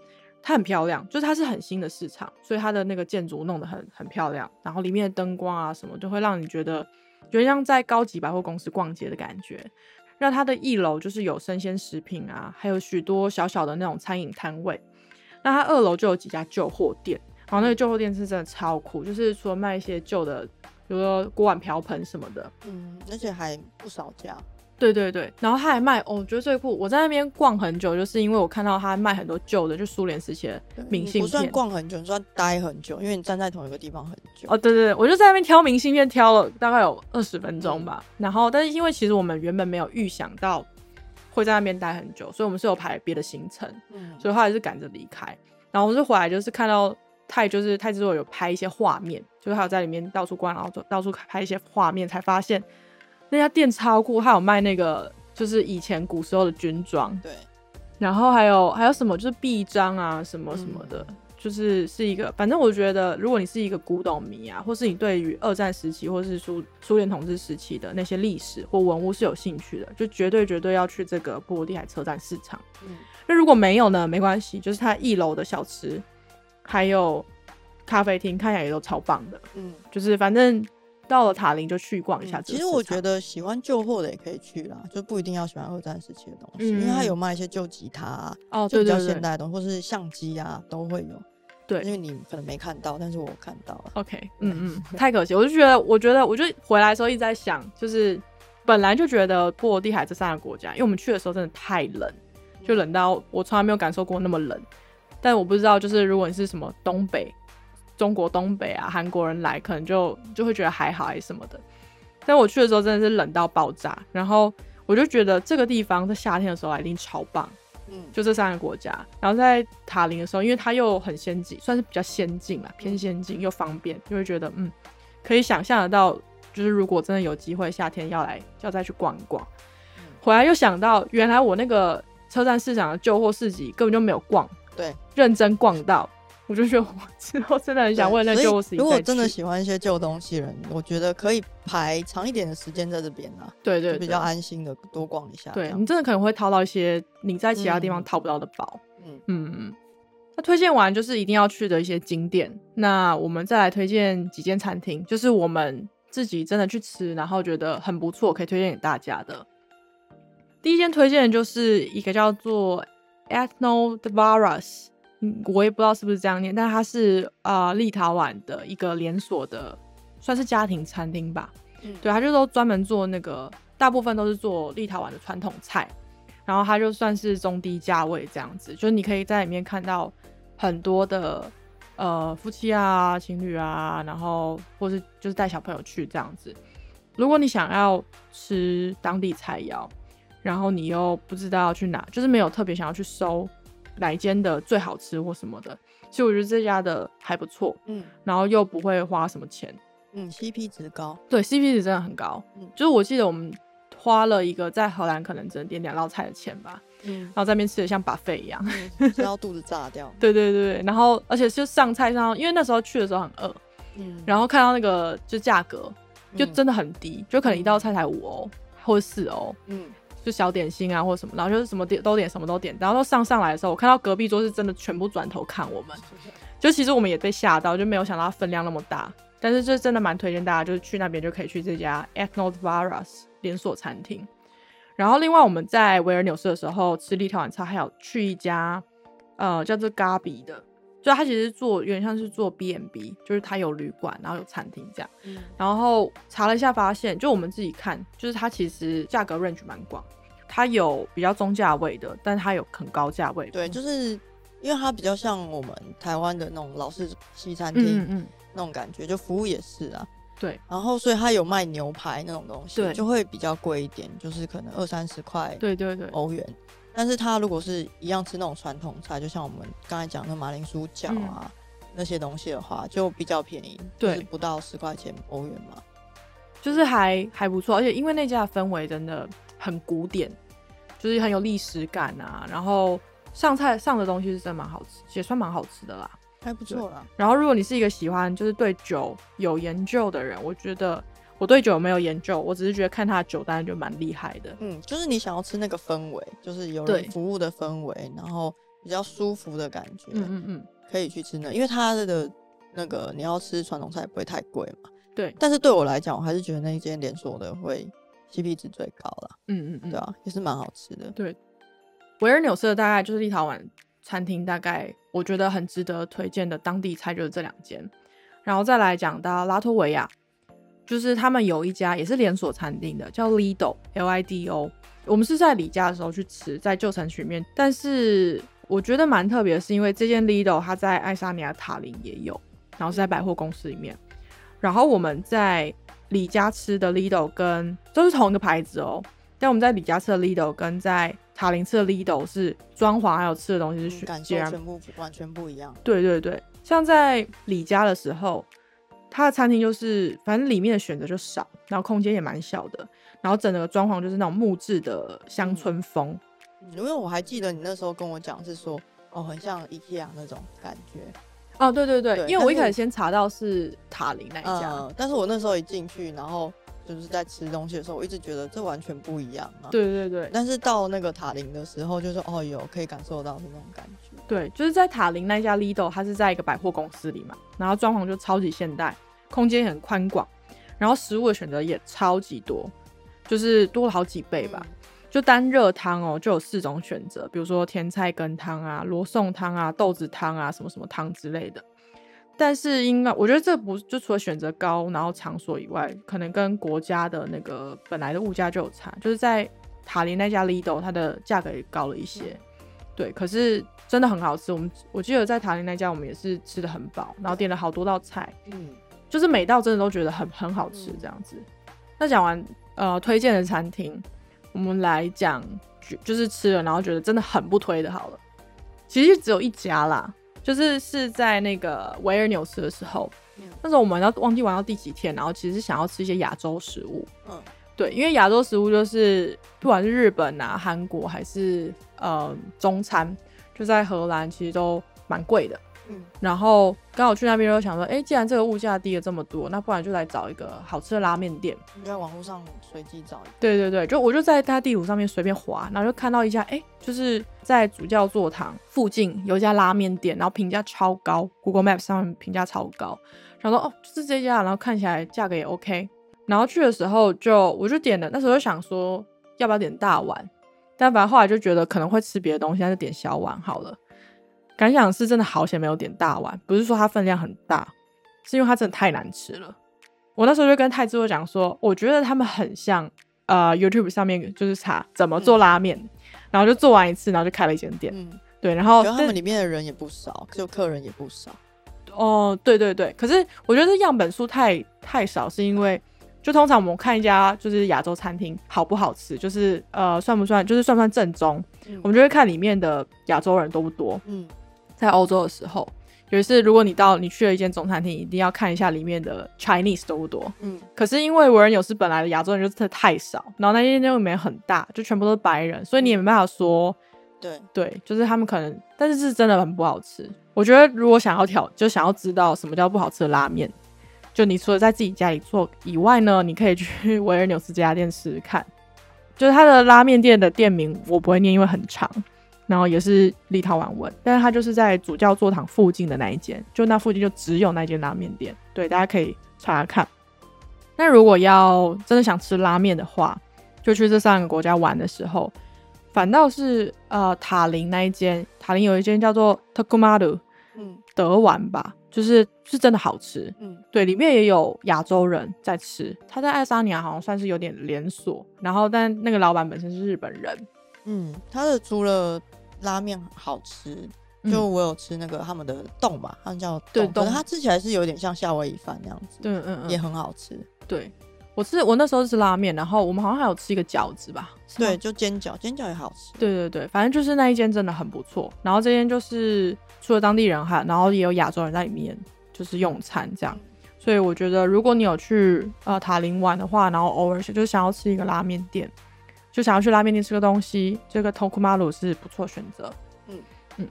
它很漂亮，就是它是很新的市场，所以它的那个建筑弄得很很漂亮，然后里面的灯光啊什么就会让你觉得。就像在高级百货公司逛街的感觉，那它的一楼就是有生鲜食品啊，还有许多小小的那种餐饮摊位。那它二楼就有几家旧货店，然后那个旧货店是真的超酷，就是除了卖一些旧的，比如说锅碗瓢盆什么的，嗯，而且还不少家。对对对，然后它还卖，哦，我觉得最酷，我在那边逛很久，就是因为我看到它卖很多旧的，就苏联时期的明信片。你不算逛很久，你算待很久，因为你站在同一个地方很久。哦，对对对，我就在那边挑明信片，挑了大概有二十分钟吧。嗯、然后，但是因为其实我们原本没有预想到会在那边待很久，所以我们是有排别的行程，嗯、所以后来是赶着离开。然后我就回来，就是看到泰，就是泰之所有拍一些画面，就是还有在里面到处逛，然后到处拍一些画面，才发现。那家店超酷，还有卖那个就是以前古时候的军装，对，然后还有还有什么就是臂章啊什么什么的，嗯、就是是一个，反正我觉得如果你是一个古董迷啊，或是你对于二战时期或是苏苏联统治时期的那些历史或文物是有兴趣的，就绝对绝对要去这个波罗的海车站市场。嗯，那如果没有呢，没关系，就是它一楼的小吃还有咖啡厅看起来也都超棒的，嗯，就是反正。到了塔林就去逛一下這個市場、嗯、其实我觉得喜欢旧货的也可以去啦，就不一定要喜欢二战时期的东西、嗯、因为它有卖一些旧吉他啊、哦、就比较现代的东西，對對對，或是相机啊都会有，对，因为你可能没看到但是我看到了 OK 嗯嗯，太可惜，我就觉得我觉得我就回来的时候一直在想，就是本来就觉得波罗的海这三个国家，因为我们去的时候真的太冷，就冷到我从来没有感受过那么冷，但我不知道就是如果你是什么东北中国东北啊，韩国人来可能就就会觉得还好还什么的，但我去的时候真的是冷到爆炸，然后我就觉得这个地方在夏天的时候一定超棒，嗯，就这三个国家，然后在塔林的时候，因为它又很先进，算是比较先进啦，偏先进又方便，就会觉得嗯，可以想象得到，就是如果真的有机会夏天要来要再去逛一逛，回来又想到原来我那个车站市场的旧货市集根本就没有逛，对，认真逛到。我就觉得我之后真的很想问那旧东西。如果真的喜欢一些旧东西人，我觉得可以排长一点的时间在这边啊，对 对, 對，比较安心的多逛一下。对，你真的可能会淘到一些你在其他地方淘不到的宝。嗯嗯嗯。那推荐完就是一定要去的一些景点，那我们再来推荐几间餐厅，就是我们自己真的去吃，然后觉得很不错，可以推荐给大家的。第一间推荐的就是一个叫做 Ethno Dvaras。我也不知道是不是这样念，但它是呃立陶宛的一个连锁的，算是家庭餐厅吧。嗯、对，它就都专门做那个，大部分都是做立陶宛的传统菜，然后它就算是中低价位这样子，就是你可以在里面看到很多的呃夫妻啊、情侣啊，然后或是就是带小朋友去这样子。如果你想要吃当地菜肴，然后你又不知道要去哪，就是没有特别想要去搜哪一间的最好吃或什么的，所以我觉得这家的还不错，嗯，然后又不会花什么钱，嗯 ，C P 值高，对 ，C P 值真的很高，嗯，就是我记得我们花了一个在荷兰可能只能点两道菜的钱吧，嗯，然后在那边吃的像 buffet 一样，嗯、吃到肚子炸掉，对对对，然后而且就上菜上，因为那时候去的时候很饿，嗯，然后看到那个就价格就真的很低，嗯、就可能一道菜才五欧或者四欧，嗯。就小点心啊，或什么，然后就是什么都点，什么都点，然后都上上来的时候，我看到隔壁桌是真的全部转头看我们，就其实我们也被吓到，就没有想到它分量那么大，但是就真的蛮推荐大家，就是去那边就可以去这家 Ethno Dvaras 连锁餐厅。然后另外我们在维尔纽斯的时候吃立陶宛菜，还有去一家呃叫做 Gabi 的，就它其实做有点像是做 B and B， 就是它有旅馆，然后有餐厅这样。嗯、然后查了一下发现，就我们自己看，就是它其实价格 range 蛮广。它有比较中价位的，但它有很高价位的。对，就是因为它比较像我们台湾的那种老式西餐厅、嗯嗯、那种感觉，就服务也是啊。对，然后所以它有卖牛排那种东西，就会比较贵一点，就是可能二三十块，对对对，欧元。但是它如果是一样吃那种传统菜，就像我们刚才讲的马铃薯饺啊、嗯、那些东西的话，就比较便宜，就是不到十块钱欧元嘛，就是还还不错。而且因为那家的氛围真的很古典，就是很有历史感啊，然后上菜上的东西是真的蛮好吃，也算蛮好吃的啦，还不错啦。然后如果你是一个喜欢就是对酒有研究的人，我觉得我对酒没有研究，我只是觉得看他的酒单就蛮厉害的。嗯，就是你想要吃那个氛围，就是有人服务的氛围，然后比较舒服的感觉，嗯嗯嗯，可以去吃那，因为他的那个你要吃传统菜不会太贵嘛。对，但是对我来讲，我还是觉得那一间连锁的会C P 值最高啦，嗯嗯嗯，对啊，也是蛮好吃的。对，维尔纽斯大概就是立陶宛餐厅，大概我觉得很值得推荐的当地菜就是这两间。然后再来讲到拉脱维亚，就是他们有一家也是连锁餐厅的，叫 Lido L I D O。我们是在离家的时候去吃，在旧城区里面，但是我觉得蛮特别的是，因为这间 Lido 它在爱沙尼亚塔林也有，然后是在百货公司里面。然后我们在李家吃的 Lido 跟都是同一个牌子哦，但我们在李家吃的 Lido 跟在塔林吃的 Lido 是装潢还有吃的东西是、嗯、感受全部完全不一样。对对对，像在李家的时候，它的餐厅就是反正里面的选择就少，然后空间也蛮小的，然后整个装潢就是那种木质的乡村风、嗯、因为我还记得你那时候跟我讲是说哦很像 IKEA 那种感觉哦，对对 对, 对，因为我一开始先查到是塔林那一家、呃、但是我那时候一进去，然后就是在吃东西的时候，我一直觉得这完全不一样啊。对对对，但是到那个塔林的时候就是哦有可以感受到那种感觉。对，就是在塔林那家 Lido 它是在一个百货公司里嘛，然后装潢就超级现代，空间也很宽广，然后食物的选择也超级多，就是多了好几倍吧、嗯、就单热汤哦就有四种选择，比如说甜菜根汤啊、罗宋汤啊、豆子汤啊、什么什么汤之类的。但是因为我觉得这不就除了选择高然后场所以外，可能跟国家的那个本来的物价就有差，就是在塔林那家 Lido 它的价格也高了一些、嗯、对，可是真的很好吃。我们我记得在塔林那家我们也是吃得很饱，然后点了好多道菜，嗯，就是每道真的都觉得很很好吃这样子、嗯、那讲完呃推荐的餐厅，我们来讲就是吃了然后觉得真的很不推的好了。其实只有一家啦，就是是在那个维尔纽斯的时候、嗯、那时候我们要忘记玩到第几天，然后其实想要吃一些亚洲食物，嗯，对，因为亚洲食物就是不管是日本啊、韩国还是呃中餐，就在荷兰其实都蛮贵的，嗯，然后刚好去那边就想说哎、欸，既然这个物价低了这么多，那不然就来找一个好吃的拉面店，你在网络上随机找一个，对对对，就我就在他地图上面随便滑，然后就看到一家哎、欸，就是在主教座堂附近有一家拉面店，然后评价超高， Google Maps 上面评价超高，想说哦是这家，然后看起来价格也 OK， 然后去的时候就我就点了，那时候就想说要不要点大碗，但反正后来就觉得可能会吃别的东西，那就点小碗好了。感想是真的好险没有点大碗，不是说它分量很大，是因为它真的太难吃了。我那时候就跟太智慧讲说，我觉得他们很像呃 YouTube 上面就是查怎么做拉面、嗯、然后就做完一次然后就开了一间店、嗯、对，然后他们里面的人也不少，就客人也不少哦，对对对，可是我觉得这样本数太太少，是因为就通常我们看一家就是亚洲餐厅好不好吃，就是呃算不算就是算不算正宗、嗯、我们就会看里面的亚洲人多不多。嗯，在欧洲的时候有一次如果你到你去了一间中餐厅一定要看一下里面的 Chinese 多不多。嗯，可是因为维人有时本来的亚洲人就真的太少，然后那间店又没很大，就全部都是白人，所以你也没办法说、嗯、对对，就是他们可能，但是是真的很不好吃。我觉得如果想要挑就想要知道什么叫不好吃的拉面，就你除了在自己家里做以外呢，你可以去维尔纽斯这家店试试看。就是它的拉面店的店名我不会念，因为很长，然后也是立陶宛文，但是它就是在主教座堂附近的那一间，就那附近就只有那间拉面店，对，大家可以查看。那如果要真的想吃拉面的话，就去这三个国家玩的时候，反倒是呃塔林那一间，塔林有一间叫做 Tokumaru 德丸吧，就是是真的好吃。嗯，对，里面也有亚洲人在吃，他在爱沙尼亚好像算是有点连锁，然后但那个老板本身是日本人。嗯，他的除了拉面好吃，就我有吃那个他们的冻嘛，他们叫冻，可是他吃起来是有点像夏威夷饭那样子。对，嗯嗯，也很好吃。对，我吃我那时候是吃拉面，然后我们好像还有吃一个饺子吧，对，就煎饺，煎饺也好吃。对对对，反正就是那一间真的很不错。然后这间就是除了当地人还，然后也有亚洲人在里面就是用餐这样，所以我觉得如果你有去呃塔林玩的话，然后偶尔就想要吃一个拉面店，就想要去拉面店吃个东西，这个 Tokumaru 是不错选择。嗯嗯，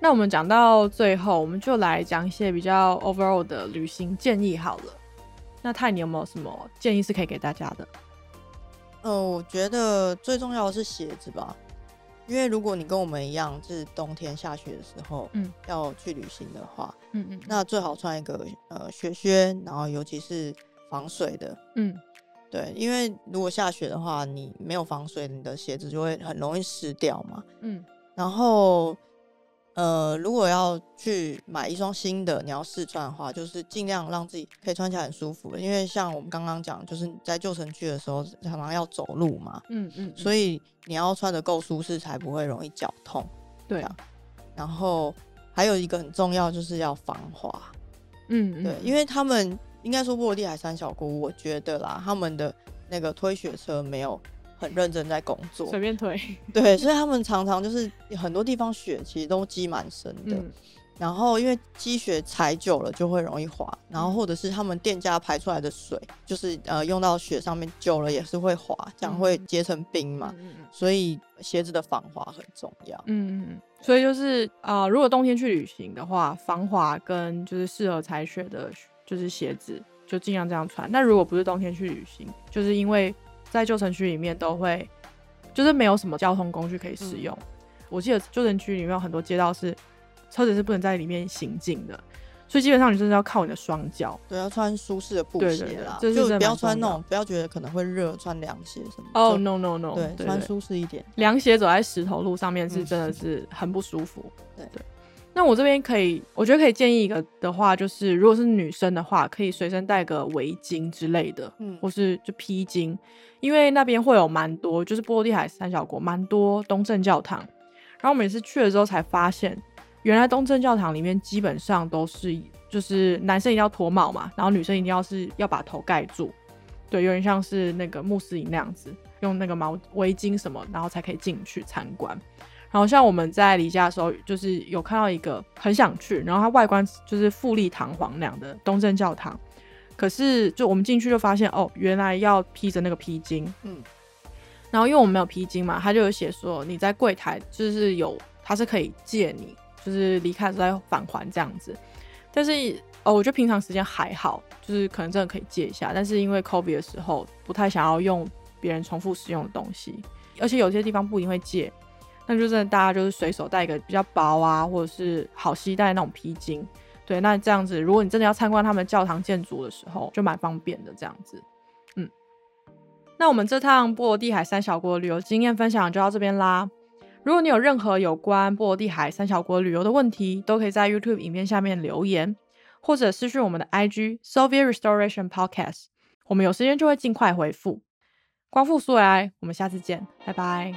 那我们讲到最后，我们就来讲一些比较 overall 的旅行建议好了。那泰，你有没有什么建议是可以给大家的？呃，我觉得最重要的是鞋子吧，因为如果你跟我们一样是冬天下雪的时候、嗯、要去旅行的话，嗯嗯，那最好穿一个呃雪靴，然后尤其是防水的。嗯，对，因为如果下雪的话你没有防水，你的鞋子就会很容易湿掉嘛。嗯，然后呃，如果要去买一双新的，你要试穿的话，就是尽量让自己可以穿起来很舒服，因为像我们刚刚讲，就是在旧城区的时候常常要走路嘛。嗯 嗯, 嗯，所以你要穿得够舒适才不会容易脚痛。对，然后还有一个很重要就是要防滑。 嗯, 嗯，对，因为他们应该说波罗的海三小国，我觉得啦，他们的那个推雪车没有很认真在工作，随便推。对，所以他们常常就是很多地方雪其实都积蛮深的、嗯、然后因为积雪踩久了就会容易滑，然后或者是他们店家排出来的水就是呃用到雪上面久了也是会滑，这样会结成冰嘛、嗯、所以鞋子的防滑很重要。嗯，所以就是呃如果冬天去旅行的话，防滑跟就是适合踩雪的就是鞋子就尽量这样穿。那如果不是冬天去旅行，就是因为在旧城区里面都会就是没有什么交通工具可以使用、嗯、我记得旧城区里面有很多街道是车子是不能在里面行进的，所以基本上你就是要靠你的双脚。对，要穿舒适的布鞋啦。對對對，就不要穿那种，不要觉得可能会热穿凉鞋什么。哦、oh, no no no， 对, 對, 對, 對，穿舒适一点。凉鞋走在石头路上面是真的是很不舒服、嗯、对, 對。那我这边可以我觉得可以建议一个的话，就是如果是女生的话可以随身带个围巾之类的、嗯、或是就披巾，因为那边会有蛮多就是波罗的海三小国蛮多东正教堂，然后我每次去了之后才发现原来东正教堂里面基本上都是就是男生一定要脱帽嘛，然后女生一定要是要把头盖住，对，有点像是那个穆斯林那样子用那个毛围巾什么然后才可以进去参观。然后像我们在离家的时候就是有看到一个很想去，然后它外观就是富丽堂皇那样的东正教堂，可是就我们进去就发现哦原来要披着那个披巾。嗯，然后因为我们没有披巾嘛，它就有写说你在柜台就是有它是可以借你就是离开的时候再返还这样子，但是哦我觉得平常时间还好，就是可能真的可以借一下，但是因为 COVID 的时候不太想要用别人重复使用的东西，而且有些地方不一定会借，那就真的大家就是随手带一个比较薄啊或者是好携带那种披巾。对，那这样子如果你真的要参观他们教堂建筑的时候就蛮方便的这样子。嗯，那我们这趟波罗的海三小国旅游经验分享就到这边啦。如果你有任何有关波罗的海三小国旅游的问题，都可以在 YouTube 影片下面留言，或者私讯我们的 I G Soviet Restoration Podcast， 我们有时间就会尽快回复。光复苏维埃，我们下次见，拜拜。